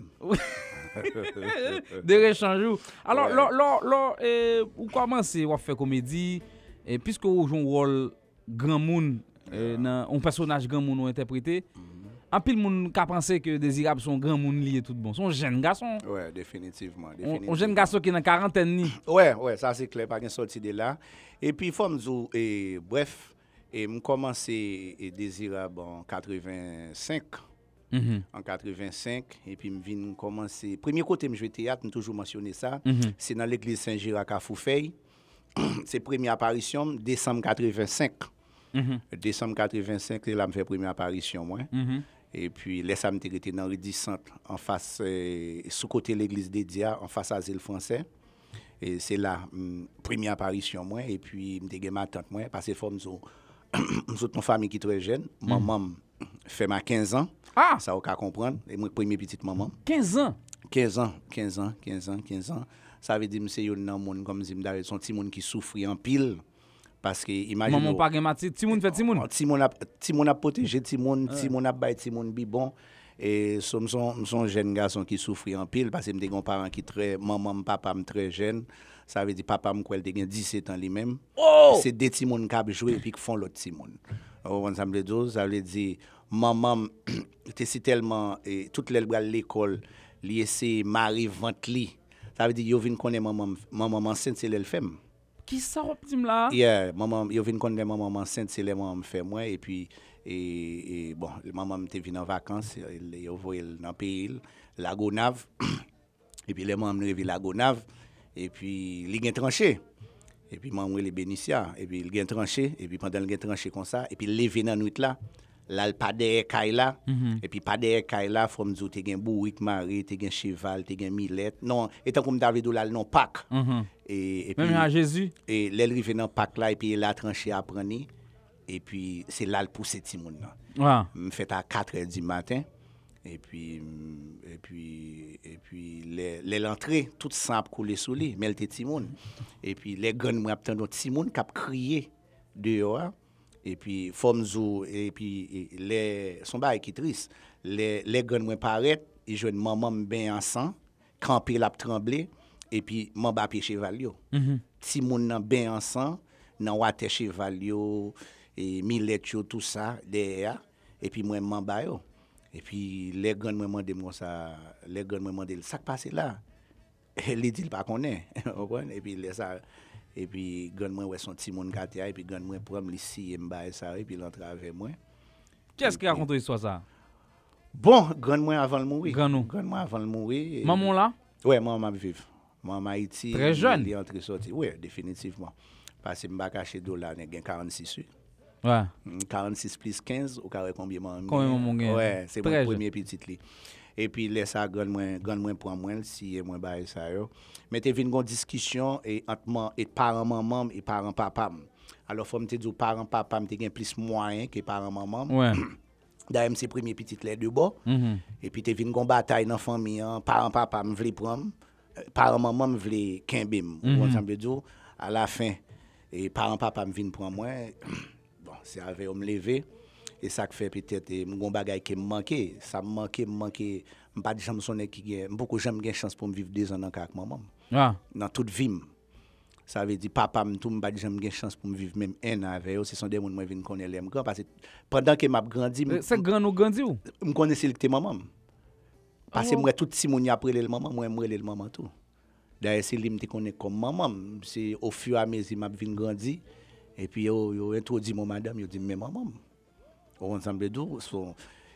Des échanges. Alors là là euh ou commencer ou faire comédie et puisque on joue un rôle grand monde Euh, nan, on personnage grand moun interprété. En pile moun ka penser que Désirable son grand moun lié tout bon. Son jeune garçon. Ouais, définitivement, définitivement. On jeune garçon qui dans quarantaine ni. Ouais, ouais, ça c'est clair, pas gain sorti de là. Et puis faut m'dou et bref, et m commencer et Désirable en quatre-vingt-cinq. Mm-hmm. En quatre-vingt-cinq et puis me vinn commencer. Premier côté me jouer théâtre, me toujours mentionner ça, mm-hmm. C'est dans l'église Saint-Girac à Foufeuille. C'est première apparition décembre quatre-vingt-cinq. Mm-hmm. Décembre quatre-vingt-cinq, c'est là que je fais première apparition. Moi. Mm-hmm. Et puis, les samedis, j'étais dans le dix centre, en face, euh, sous-côté l'église des Dia, en face à l'île français. Et c'est là, mm, première apparition. Moi. Et puis, je suis ma tante, moi, parce que nous autres, une famille qui est très jeune. Mm-hmm. Maman fait ma quinze ans. Ah! Ça, on peut comprendre. Et moi, première petite maman. quinze ans? quinze ans, quinze ans, quinze ans, quinze ans. Ça veut dire que c'est un homme, comme je disais, son petit monde qui souffre en pile. Parce que imagine maman pas gamati timoun fait timoun timoun a timoun a protégé timoun timoun a bail timoun bibon et son son jeune garçon qui souffre en pile parce que me des parents qui très maman papa me très jeune ça veut dire papa me quoi il a dix-sept ans lui-même oh! C'est des timoun qui jouer et puis qui font l'autre timoun on ça veut dire ça veut dire maman était si tellement et toute l'école li essaie Marie Ventli ça veut dire yo vinn connaît maman maman enceinte c'est elle femme qui ça optime là yeah maman yo vinn connait maman enceinte c'est les maman fait moi et puis et, et bon maman m'était vinn en vacances yo voyel dans pays la Gonaïves et puis les maman revient la Gonaïves et puis li gen tranché et puis maman les bénicia et puis il gen tranché et puis pendant il gen tranché comme ça et puis levé dans nuit là là le pas derrière Kaila mm-hmm. Et puis pas derrière Kaila faut me dire tu gen Bourrique Marie tu gen cheval tu gen Milette non et tant comme David là non Pâques mm-hmm. Et, et puis même à Jésus et l'elle rive dans Pâques là et puis la tranchée à prendre et puis c'est là le pousser Timoun là me fait à quatre heures du matin et puis et puis et puis les les l'entrée tout ça a coulé sous lui mais était timoun et puis les grands moi attend d'autres timoun qui a crié dehors et puis forme zou et puis les son bail qui triste les les grands moi paraît et jeune maman ben en sang camper l'a trembler et puis m'en bas pied chevalio timoun nan ben en sang nan water chevalio et miletio tout ça derrière et puis moi m'en bas yo. Et puis les grands m'ont demandé moi ça, les grands m'ont demandé ça qui passait là. Elle dit pas connaît. Et puis les ça et puis grands m'ont ouais son petit monde quartier et puis grands m'ont prendre ici et me bailler ça et puis l'entrer avec moi. Qu'est-ce qui raconte histoire ça? Bon, grands m'ont avant le mourir. Grands m'ont avant le mourir. Maman là? Ouais, maman vive. Maman Haïti. Très jeune. Il est entré sorti. Ouais, définitivement. Parce que me pas cacher dollar n'ai gain quarante-six. Ouais. quarante-six plus quinze au carré combien mon combien ouais c'est mon premier petit lit et puis laisse à grande moins grande moins prend moins si et moins bail ça yo mais t'es vinn gon discussion et entre moi et parents maman et parents papa alors faut me te dire parents papa me te gain plus moyen que parents maman ouais d'ailleurs c'est premier petit lit de bas mm-hmm. Et puis t'es vinn gon bataille dans famille parents papa me vle prendre parents maman me vle kembim on ça veut dire à la fin et parents papa me vinn prend moins. C'est avec on me lever et ça fait peut-être mon gon bagaille qui me manquait ça me manquait me manquait me pas jamais sonner qui gagne beaucoup jamais gagne chance pour me vivre deux ans dans avec maman ah. Dans toute vie ça veut dire papa me tout me pas jamais gagne chance pour me vivre même un an avec eux ce sont des monde moi vienne connaître les grand parce que pendant que m'a grandi c'est grand nous grandi ou me connaissais le maman parce que moi tout petit monde après le maman moi moi le maman tout d'ailleurs c'est lui me connaît comme maman c'est au fur et à mesure m'a vienne grandi. Et puis yo yo introduit mon madame, yo dit mais maman. On ensemble d'où sont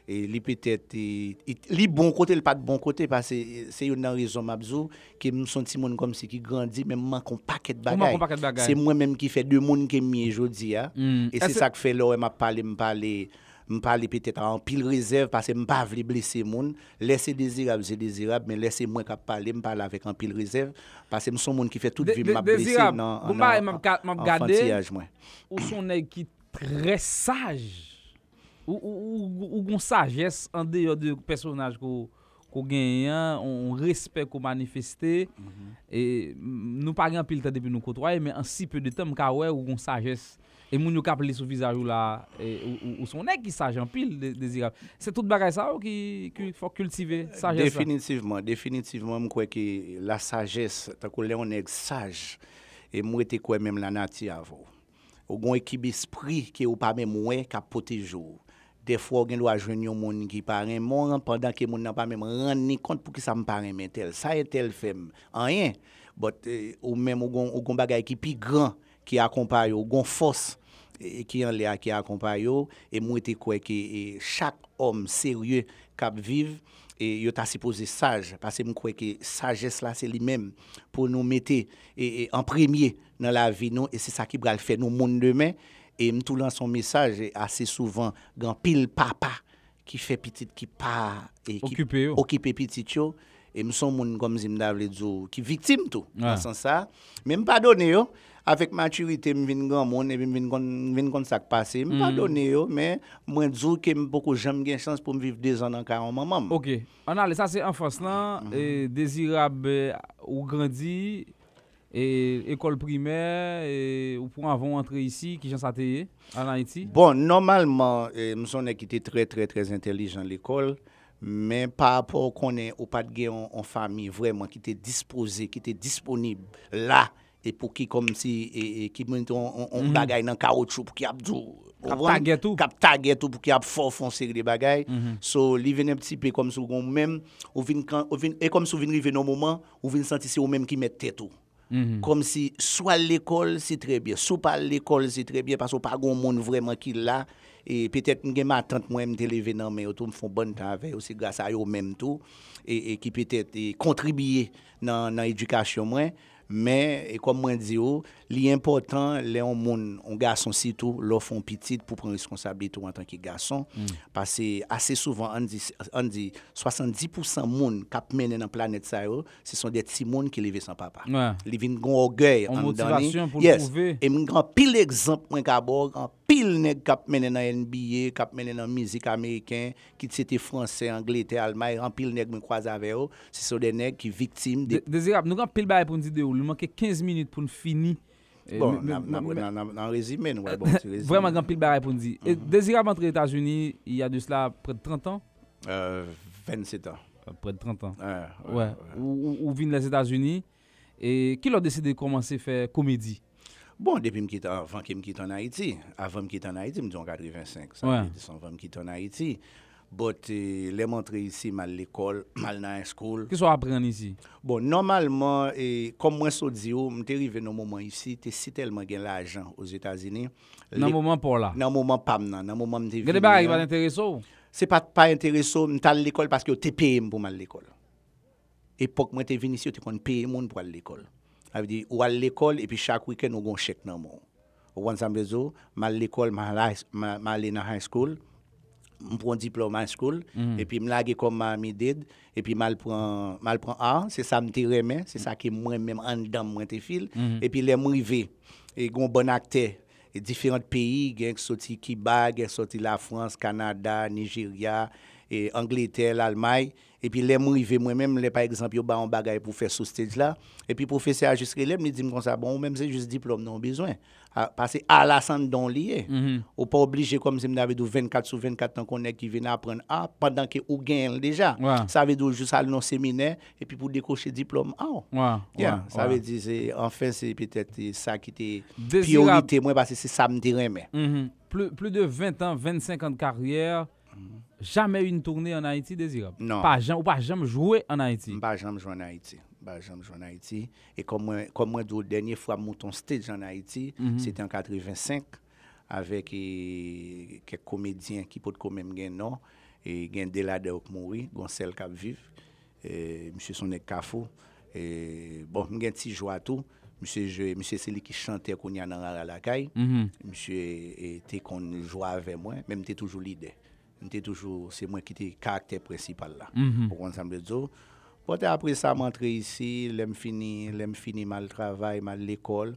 et li peut-être li bon côté, le pas de bon côté parce que c'est une raison m'abzou que me senti monde comme si qui grandit même manque un paquet de bagages. C'est moi même qui fait deux monde que mi aujourd'hui a et c'est ça que fait là m'a parler me parler me parler peut-être en pile réserve parce que me pas vle blesser monde, laisser désirable, c'est désirable mais laisser moi qui parler, me parler avec en pile réserve parce que me son monde qui fait toute vie m'a blesser non. Bon bah m'a garder ou son nèg qui très sage. Ou ou ou gon sagesse en dehors de personnage qu'on qu'on gagne on respect qu'on manifester et nous pas grand pile temps depuis nous côtoyer mais en si peu de temps ka ouais ou gon sagesse et moun yo ka pli sou visage là ou son nèg qui sage en pile désirable c'est toute bagaille ça qui qui faut cultiver sagesse définitivement définitivement me crois que la sagesse tant qu'on est sage et moi était quoi même la nature avant ou gon équipe esprit qui ou pas même moins ka protéger des fois on doit joindre un monde qui paraît mort pendant que monde n'a pas même rendu compte pour qui ça me paraît mais tel ça est tel femme rien but ou même ou gon ou gon bagaille qui plus grand qui accompagne ou gon force qui en l'air qui accompagne et moi était quoi que chaque homme sérieux cap vivre et yo ta supposé sage parce que me crois que sagesse là c'est lui-même pour nous mettre et, et en premier dans la vie nous et c'est ça qui va le faire nous monde demain et me tout lance son message assez souvent grand pile papa qui fait petite qui pas et qui occuper petite yo et me son monde comme si me d'avle dire qui victime tout dans ah. Sens ça même pas donner yo avec maturité me vinn grand monde et me vinn vinn comme ça passé me pas donner yo mais moi dire que me beaucoup jamais gain chance pour me vivre deux ans dans carrément maman. OK on a ça c'est enfance là mm-hmm. Et désirable ou grandi et école primaire et ou pour avant entrer ici qui gens ça tayé en Haïti. Bon normalement me son qui était très très très intelligent à l'école mais par rapport qu'on est ou pas de gain en famille vraiment qui était disposé qui était disponible là et pour qui comme si et, et qui monte on, on mm-hmm. bagaille dans caoutchouc pour qui a tout taguer tout cap taguer tout pour qui a fort foncer des bagailles mm-hmm. So li vinn un petit peu comme sou même ou vinn quand ou vinn et comme sou vinn rive dans moment ou vinn sentir c'est ou même qui met tête tout mm-hmm. Comme si soit l'école c'est très bien soit pas l'école c'est très bien parce que pas grand monde vraiment qui là et peut-être m'gain ma tante moi me te lever dans mais tout me font bonne temps avec aussi grâce à eux même tout et, et qui peut-être contribuer dans dans éducation moi mais et comme moi dis oh, l'important les on monde on garçon surtout l'offre en petite pour prendre responsabilité en tant que garçon mm. parce que assez souvent on dit on dit soixante-dix pour cent monde cap mener dans planète ça ce sont des petits monde qui levé sans papa. Ouais. Ils viennent grand orgueil en motivation pour yes. prouver. Et mon grand pile exemple moi d'abord grand pile nèg cap mener dans N B A, cap mener dans musique américain, qui c'était français, anglais, allemand, en pile nèg me croise avec eux, ce sont des nèg qui victimes de Désirable, nous grand pile bail pour nous dire il manque quinze minutes pour nous finir. Bon, en résumé, nous bon, vraiment grand pile bail pour nous dire. Désirable entre États-Unis, il y a de cela près de trente ans. Euh, vingt-sept ans. Près de trente ans. Ouais. ouais, ouais. Ou, ou, ou vient les États-Unis et qui l'a décidé de commencer à faire comédie. Bon, depuis que je avant que je quitte en Haïti, avant que je quitte en Haïti, je dis en quatre-vingt-cinq, ça ouais. dit avant que je quitte en Haïti. But euh, les montrer ici mal l'école, mal dans school. Qu'est-ce qu'on apprend ici? Bon, normalement et comme moi so di ou, m'te rivé dans moment ici, t'es si tellement gain l'argent aux États-Unis. Dans moment pour là. Dans moment pas nan, dans moment m'te rivé. Gade ba ki pa intéressant. C'est pas pas intéressant, m'ta l'école parce que t'es payé pour mal l'école. Époque moi t'es venu ici, t'es qu'on paye monde pour aller l'école. Ça veut dire ou à l'école et puis chaque week-end on gon chèque nan mon. Ou ensemble zo, mal l'école, mal mal dans high school. Je prends diplôme à school mm. et puis me laguer comme ma ami did et puis mal prend mal prend art c'est ça me te remet c'est ça que moi même en dedans moi te fil mm. et puis les m'rivé et gon bon acteur et différents pays gen sorti qui bag sorti la France Canada Nigeria et Angleterre Allemagne et puis les m'rivé moi même les par exemple yo ba on bagaille pour faire sous stage là et puis professeur juste relève me dit me comme ça bon même c'est juste diplôme non besoin passer à la santé don lié mm-hmm. ou pas obligé comme si m'avait vingt-quatre sur vingt-quatre ans qu'on est qui vient apprendre A pendant que ou gagne déjà ouais. ça veut dire juste aller dans séminaire et puis pour décocher diplôme A oh. ouais. yeah. ouais. ça veut ouais. dire c'est enfin c'est peut-être ça qui était priorité moi parce que c'est ça me dirait mais mm-hmm. plus plus de vingt ans vingt-cinq ans de carrière mm-hmm. jamais une tournée en Haïti Désirable non pas jamais ou pas jamais jouer en Haïti pas jamais jouer en Haïti bah j'aime jouer en Haïti et comme moi comme moi la dernière fois monton stage en Haïti mm-hmm. c'était en quatre-vingt-cinq avec eh, quelques comédiens qui peut quand même gain non et gain Delade qui mourir Goncel qui vive et monsieur Sonek Kafou et bon gain petit joie tout monsieur je monsieur c'est lui qui chantait qu'on y a dans la caille mm-hmm. monsieur était qu'on jouait avec moi même était toujours leader était toujours c'est moi qui était caractère principal là mm-hmm. pour ensemble de Pote après ça m'entrer ici, l'aime fini, l'aime fini mal travail, mal l'école.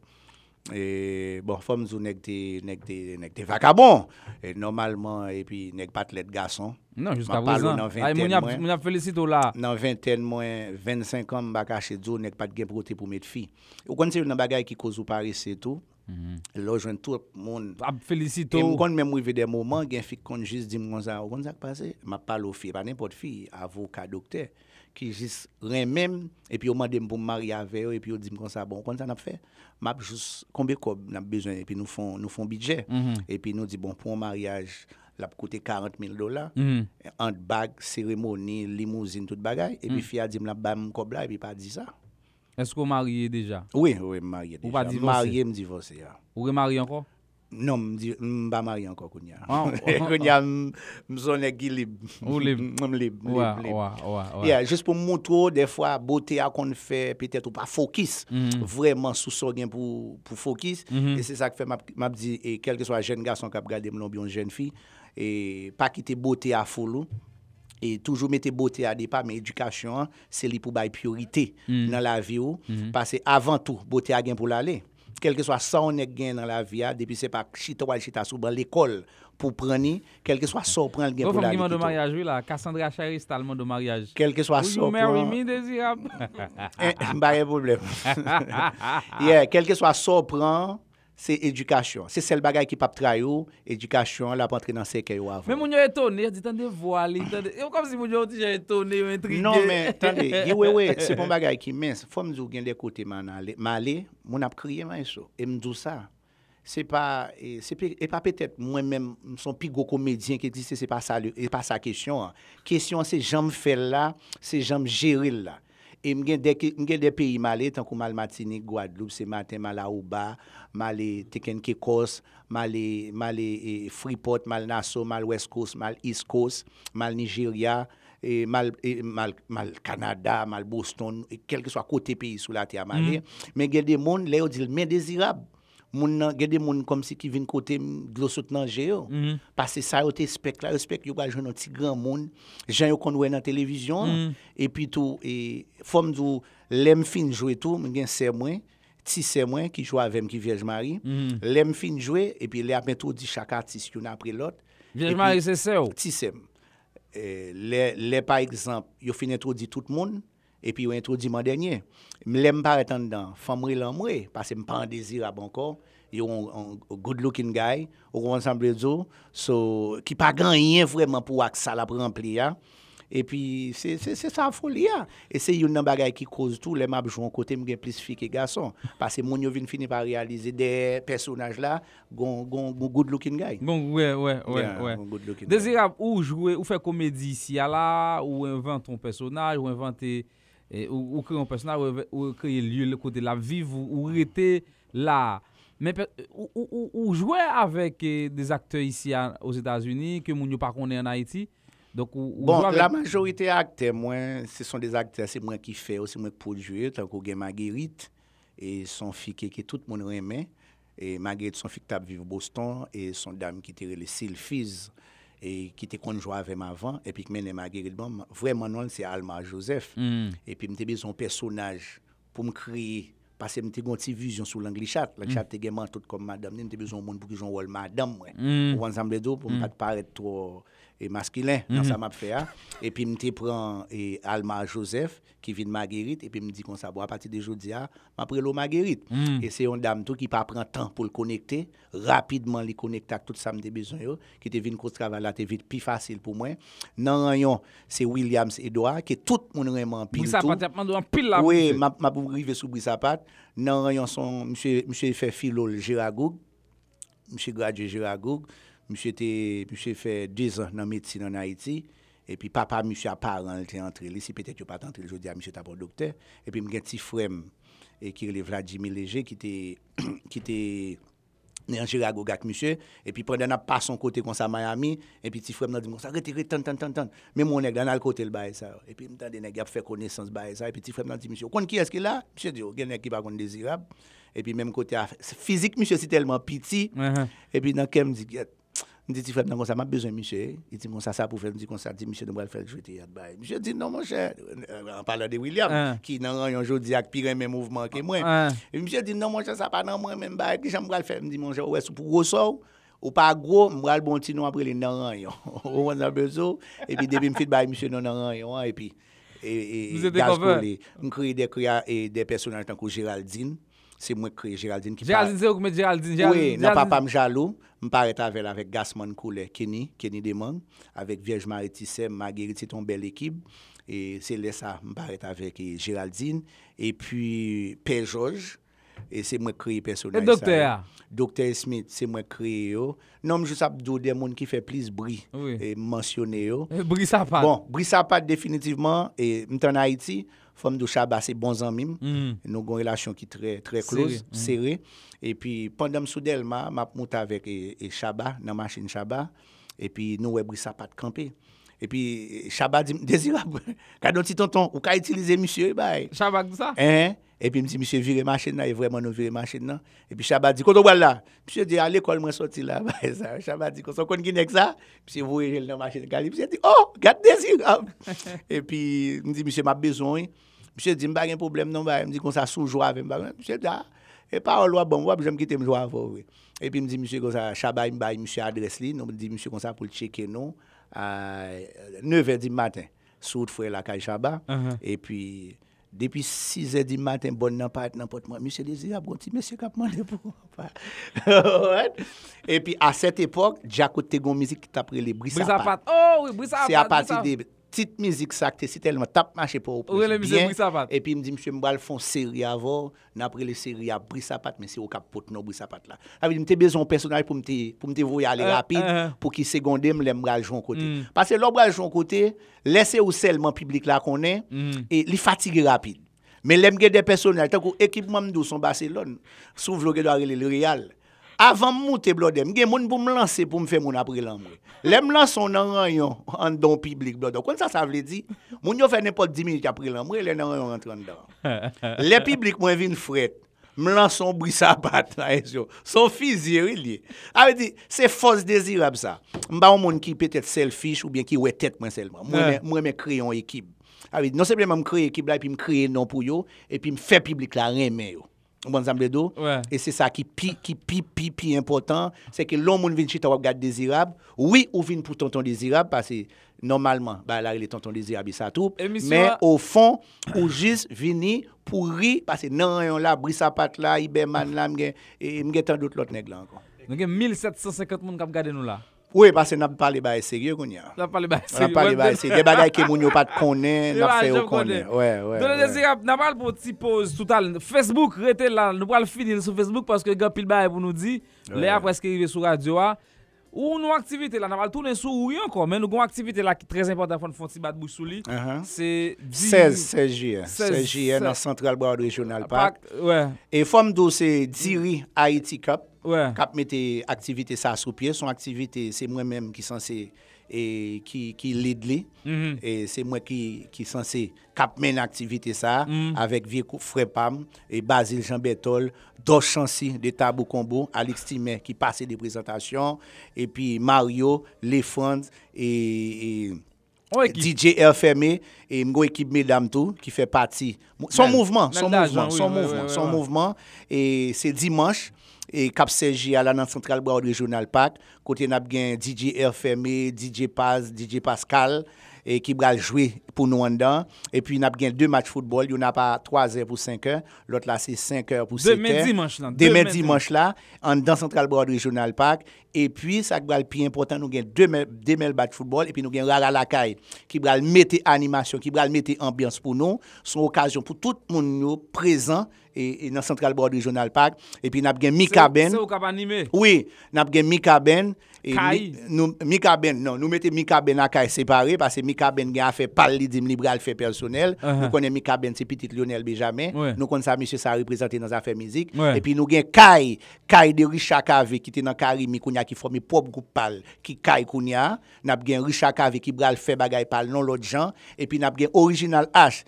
Et bon, femme zou nèg té nèg té nèg té vagabond. Et normalement et puis nèg pas tête garçon. Non, jusqu'à présent. Ay mon a mon a félicite là. Dans vingtaine moins vingt-cinq ans m'ba caché zou nèg pas de gain proté pour mettre fille. Ou connait c'est une bagaille qui cause ou Paris c'est tout. Là joint tout monde. A félicite. Et m'conn même rivé des moments gain fille qu'on juste dit mon ça, on ça passé, m'a parlé aux filles, pas n'importe fille, avocat, docteur. Qui juste rien même et puis on m'a demandé pour me marier avec eux et puis on dit comme ça bon comment ça n'a fait m'a juste combien n'a besoin et puis nous font nous font budget mm-hmm. et puis nous dit bon pour un mariage l'a coûté quarante mille dollars mm-hmm. en bag cérémonie limousine toute bagaille et mm-hmm. puis fille a dit me la bam comme là et puis pas dit ça est-ce qu'on marié déjà oui oui marié déjà ou pas divorcé marié me divorcé ou remarié encore non me dit me pas marié encore Kounia Kounia me sonne libre libre libre yeah juste pour montrer des fois beauté à qu'on fait peut-être ou pas focus mm-hmm. vraiment sous ça gain pour pour focus mm-hmm. et c'est ça que fait m'a m'a dit et quel que soit jeune garçon qui regarder me l'ambiance jeune fille et pas quitter beauté à follow et toujours mettre beauté à départ mais éducation c'est li pour bail priorité mm-hmm. dans la vie ou mm-hmm. parce que avant tout beauté à gain pour l'aller quel que soit ça on est gain dans la vie depuis c'est pas chita ou chita sous l'école pour prendre quel que soit ça on prend le gain pour la vie de mariage oui là Cassandra Charis talman de mariage quel que soit ça on prend Désirable pas de problème yeah quel que soit ça on prend c'est éducation c'est celle bagaille qui pas trahir éducation la rentrer dans cercle avant mais mon yo étonné dit tendez voile tendez comme si mon yo dit j'ai étonné intrigué non mais tendez oui oui c'est bon bagaille qui mince faut me dire gain des côtés manalé malé mon a crier mince et me dit ça c'est pas c'est pas peut-être moi même son plus gros comédien qui existe c'est pas ça et pas sa question question c'est j'aime faire là c'est j'aime gérer là et m'gain des m'gain des pays malé tant que Malmatini Guadeloupe c'est matin Malaouba malé Tekenquecos malé malé Freeport mal Nassau mal West Coast mal East Coast mal Nigeria et mal et mal mal Canada, mal Boston, quel que soit côté pays sous la terre malé, mais il y a des monde là dit mais désirable. Moun gen des moun comme si qui viennent côté gros saute nan géo parce que ça yo te spec là respect yo pa joine un petit grand monde gens yo konn wè nan télévision mm. Et puis tout et fòm dou l'aime fin jouer tout moun gen sè mwen ti sè mwen qui joue avec qui Vierge Marie mm. L'aime fin jouer et puis l'aime tout dit chaque artiste yon après l'autre Vierge Marie c'est ça ti sè euh les les par exemple yo fin introduit tout le monde et puis on introduit mon dernier l'aime pas attendant femme relamré parce que me pas désirable encore et on good looking guy on ensemble zo so qui pas grand rien vraiment pour ça la remplir et puis c'est c'est c'est ça folie et c'est une bagaille qui cause tout les m'a joué en côté me gain plus filles que garçons parce que mon yo vinn finir par réaliser des personnages là gon gon good looking guy bon ouais ouais ouais yeah, ouais désirable ou jouer ou faire comédie ici là ou inventer un personnage ou inventer et ou, ou créer un personnage ou créer lieu le côté la vie ou rester là mais ou, ou, ou jouer avec des acteurs ici à, aux États-Unis que moun yo pas connaît en Haïti donc ou, ou bon avec... la majorité acteurs moi ce sont des acteurs c'est moi qui fait aussi moi pour jouer tant qu'on gagne Marguerite et son fille que tout le monde aimait et Marguerite son fille qui tape vivre Boston et son dame qui était les Sylphise et qui était qu'on jouait avec avant et puis que mener Marguerite bon vraiment non c'est Alma Joseph mm. Et puis m'était besoin personnage pour me créer parce que m'était gon petite vision sur l'anglais chat la chat était gamin tout comme madame m'était besoin monde pour que j'en rôle madame moi pour ensemble deux pour pas paraître trop et masculin dans ça m'a fait et puis m'était prend et Alma Joseph qui vient Marguerite et puis me dit qu'on ça à partir de jodi a m'après l'eau Marguerite mm. Et c'est une dame tout qui pas prend temps pour le connecter rapidement les connecter tout ça m'était besoin yo qui te vinn cause travail là te vite plus facile pour moi nan rayon c'est Williams Edouard qui tout monde vraiment pile tout ça pas en pile là oui m'a m'a pour river sous Brisa Pat nan rayon son monsieur monsieur fait philo Géragog monsieur gradué Géragog monsieur était monsieur fait deux ans dans médecine en Haïti et puis papa monsieur a parent il est entré ici peut-être il pas entré aujourd'hui à monsieur t'apporte docteur et puis mon petit frère et qui est Vladimir Léger qui était qui était en Chicago avec monsieur et puis pendant n'a pas son côté comme ça Miami et puis petit frère m'a dit comme ça retire tant tant tant tant mais mon nèg dans le côté le bail ça et puis m'entend des nèg qui a fait connaissance bail ça et puis petit frère m'a dit monsieur connait qui est-ce qu'il là monsieur dit gen nèg qui pas connait désirable et puis même côté physique monsieur c'est tellement petit et puis dans qu'elle dit dit tu fais dans ça m'a besoin monsieur il dit comme ça ça pour faire dit comme ça dit monsieur nous va faire jeter yad bail monsieur dit non mon cher en parlant de William qui dans rayon jodi ak pire même mouvement que moi monsieur dit non mon cher ça pas dans moi même bail qui j'aime va faire me dit mon cher ouais pour gros sort ou pas gros me va le bon petit non après les dans rayon on a besoin et puis depuis me fait bail monsieur non dans rayon et puis et et gascoler me créer des et des personnages tant que Géraldine c'est moi qui crée Géraldine qui Géraldine c'est comme Géraldine Géraldine oui non papa me jaloux me paraît avec avec Gasman Coulet Kenny Kenny Demang avec Vierge Marie Tissem Marguerite c'est une belle équipe et c'est là ça me paraît avec Géraldine et puis Père Georges et c'est moi qui crée personnage docteur docteur Smith c'est moi qui crée yo non je sais des monde qui fait plus bris oui. Et mentionner yo bris ça pas bon bris ça pas définitivement et m'en Haïti femme de Chaba c'est bons amis mm. Nous gon relation qui très très close serré mm. Et puis pendant soudainement m'a monté avec et, et Chaba dans machine Chaba et puis nous ouais brisa pas de camper et puis Chaba dit désirable quand on dit tonton ou ka utiliser monsieur bail Chaba dit ça hein et puis me dit monsieur virer machine là et vraiment nous virer machine là et puis Chaba dit quand on va là monsieur dit à l'école moi sorti là bail ça Chaba dit qu'on son connait nèg ça monsieur vous gel dans machine Cali monsieur dit oh garde désirable et puis me dit monsieur m'a besoin monsieur dit m'pas un problème non bah me dit qu'on ça sous joie avec m'pas monsieur là et parole loi bon moi j'aime quitter me joie avec et puis me dit monsieur qu'on ça Chabaï m'baï monsieur adresse li non me dit monsieur qu'on ça pour checker non à neuf heures du matin sous frère la caille Chaba et puis depuis six heures du matin bonne nan pas n'importe moi monsieur désirable bon petit monsieur cap mandé pour pas et puis à cette époque Djakout te gon musique qui t'après les brisa pat oh oui brisa pat c'est à partir des petite musique ça que c'est tellement tape marché pour et puis me dit monsieur me va le font série avant après les séries à Brisapat mais c'est au cap porte non Brisapat là avait me besoin personnage pour me pour me voyer aller rapide pour qui seconder me l'aime bral jon côté parce que l'homme bral jon côté laisser au seulement public là qu'on est et il fatigué rapide mais l'aime des personnages tant que équipement de son Barcelone s'ouvre le doit le Real Avant monter blodem, gen moun pou me lancer pour me faire mon après l'ambre. L'aime lance on en rayon en don public blodem. Quand ça ça veut dire, moun yo fait n'importe dix minutes après l'ambre, les nan rayon rentre dedans. Les public moi vinn fret, me lance son brisa bataille yo. Son physique lié. A dit c'est force désirable ça. M'ba un monde qui peut-être selfish ou bien qui ouais tête moi seulement. Moi moi me créer une équipe. A dit non simplement me créer équipe là puis me créer non pour yo et puis me faire public la remer yo. Bon ensemble d'eau ouais. Et c'est ça qui pi qui pi pi pi important, c'est que l'homme on vient chita ou garde désirable, oui ou vient pour tonton désirable parce que normalement bah là les tonton désirable ça troupe mais au fond ou juste venir pour rire parce que non là brisa pat là iberman là m'gen et m'gen tant d'autres l'autre nèg là encore. Nous gen mille sept cent cinquante moun k'ap garder nous là. Oui parce que n'a parlé ba sérieux konya. N'a parlé ba sérieux. N'a parlé ba sérieux. Des bagailles que moun yo pas connaît, n'a fait connaît. Ouais ouais. Donner désirable, n'a pas pour petit pause total Facebook rete là, nous va le finir sur Facebook parce que grand pile bail pour nous dire, l'air presque arrivé sur radio a. Ou nous activité là, n'a pas tourner sur ou encore, mais nous gon activité là qui très important pour nous font petit bat bouche sous lui. C'est seize juillet. seize juillet dans Central Board Regional Park. Ouais. Et forme d'où c'est Diri Haïti Cup. Ouais. Cap mettez activité ça sous pied, son activité c'est moi-même qui censé et qui qui l'aider mm-hmm. Et c'est moi qui qui censé cap mène activité ça mm-hmm. Avec vieux frère Pam et Basile Jean Bertol, Dos Chancy de Tabou Combo, Alex Timet qui passait des présentations et puis Mario, Les Friends et, et oh, D J Fermé et mon équipe mesdames tout qui fait partie son ouais. mouvement, son Même mouvement, son oui, mouvement, oui, oui, son oui, mouvement oui. Et c'est dimanche et Cap Sergi à la dans Central Board Regional Park côté n'a gain D J Air Fermé, D J Paz, D J Pascal et qui va jouer pour nous en dedans et puis n'a gain deux matchs football, il y en a pas trois heures pour cinq heures, l'autre là c'est cinq heures pour sept heures. Demain dimanche là, demain dimanche là en dans Central Board Regional Park et puis ça va le plus important nous gain deux deux matchs football et puis nous gain Rara Lacaille qui va mettre animation, qui va mettre ambiance pour nous, son occasion pour tout le monde présent et, et dans Central Board Regional Park et puis n'a gain Mika Ben. C'est au cap animé. Oui, n'a gain Mika Ben et mi, nous Mika Ben non, nous mettez Mika Ben à caille séparé parce que Mika Ben gain a fait parler dim libéral fait personnel. Uh-huh. Nous connaît Mika Ben c'est petit Lionel Benjamin. Ouais. Nous connaît ça monsieur ça représenté dans affaire musique ouais. Et puis nous gain Kai, Kai de Richard Cave qui était dans Karimi Kounia qui forme propre groupe pal qui Kai Kounia, n'a gain Richard Cave qui bral fait bagaille pal non l'autre gens et puis n'a gain Original H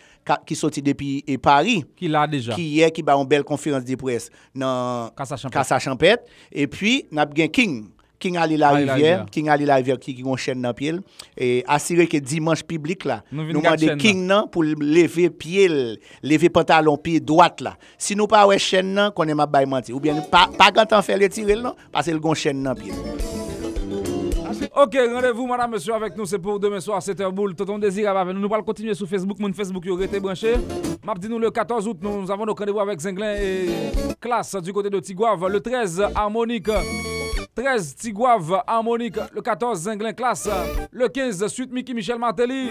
qui sorti depuis et Paris qui l'a déjà qui est qui ba une belle conférence de presse dans Casa Champêtre et puis n'a gain King King Ali la rivière King Ali la rivière qui gon chaîne dans pied et assurer que dimanche public là nous demander King nan pour lever pied lever pantalon pied droite là si nous pas ouais chaîne nan qu'on est m'a bail mentir ou bien pas pas quand on fait retirer non parce que gon chaîne dans pied. OK, rendez-vous madame monsieur avec nous c'est pour demain soir sept heures boule Tonton Désirable avec nous nous va continuer sur Facebook mon Facebook yo rete branché m'a dit nous le quatorze août nous avons nos rendez-vous avec Zenglen et Classe du côté de Tigouave le treize harmonique treize Tigouave harmonique le quatorze Zenglen Classe le quinze Sweet Micky Michel Martelly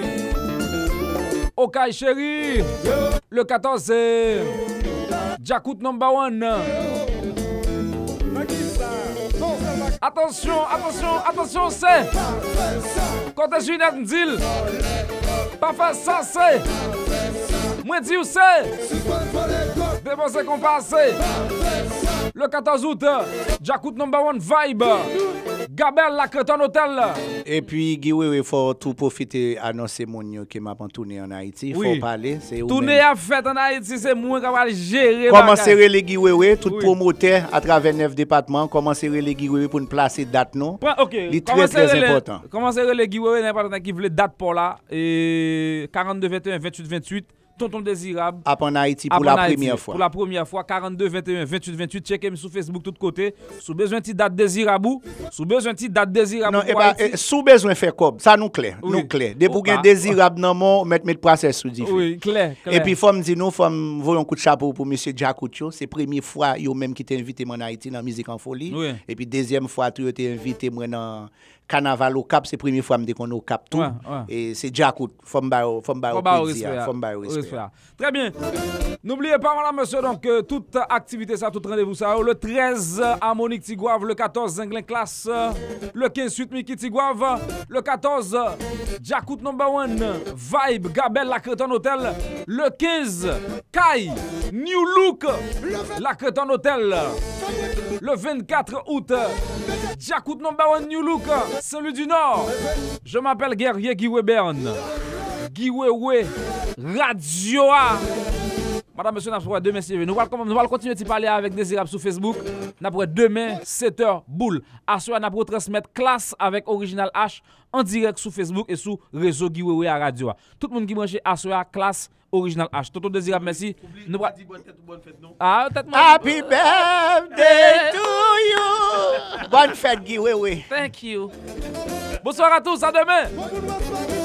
Okay chéri le quatorze c'est Djakout Number One. Attention, attention, attention, c'est quand tu n'as pas dit, pas faire ça, c'est moi dis où c'est dépenser qu'on passe le quatorze août, Djakout Number One Vibe, Gabelle la Creton Hotel. Et puis Gué Weber faut tout profiter annoncer mon yo qui m'a tourné en Haïti, faut parler, c'est tourner à fête en Haïti, c'est moi qui va gérer. Commencer les Gué Weber tout promoteur à travers neuf départements, commencer les Gué Weber pour nous placer date non. OK, très très important. Commencer les Gué Weber n'importe qui veut date pour là et quarante-deux vingt et un vingt-huit vingt-huit Tonton Désirable à en Haïti pour la première fois. Pour la première fois quarante-deux vingt et un vingt-huit vingt-huit checkez-moi sur Facebook tout côté. Sous besoin ti date Désirable, sous besoin ti date Désirable. Non et bah eh, sous besoin faire comme ça nous clair, oui. Nous clair. Dès pour gain Désirable nan mon mettre mettre process sous difficile. Oui, clair, clair. Et puis faut me dire nous faut voyon coup de chapeau pour monsieur Djakout yo, c'est première fois yo même qui t'invité moi en Haïti dans musique en folie oui. Et puis deuxième fois tu t'es invité moi dans carnaval au Cap, c'est première fois me déconne au Cap tout ouais, ouais. Et c'est Djakout from Bayo from Bayo from Bayo très bien. N'oubliez pas madame monsieur donc euh, toute activité ça tout rendez-vous ça le treize Harmonique Tigouave, le quatorze Zenglen Classe, le quinze Sweet Micky Tigouave, le quatorze Djakout Number One Vibe Gabelle la Creton Hotel, le quinze Kai New Look la Creton Hotel, le vingt-quatre août Djakout Number One New Look Saint-Louis-du-Nord. Je m'appelle Guerrier Gué Weber. Gué Weber Radio. Madame monsieur, nous pourrons demain suivre. Nous allons continuer de parler avec Désirable sur Facebook. Nous pourrons demain sept heures boule. À soir, nous pourrons transmettre Classe avec Original H en direct sur Facebook et sur réseau Gué Weber Radio. Tout le monde qui branche à soir Classe Original H. Tonton Désirable, merci. Nous va dire bonne tête ou bonne fête non. Ah, tête moi. Happy birthday to you. Bonne fête Gué Weber. Thank you. Bonsoir à tous, à demain.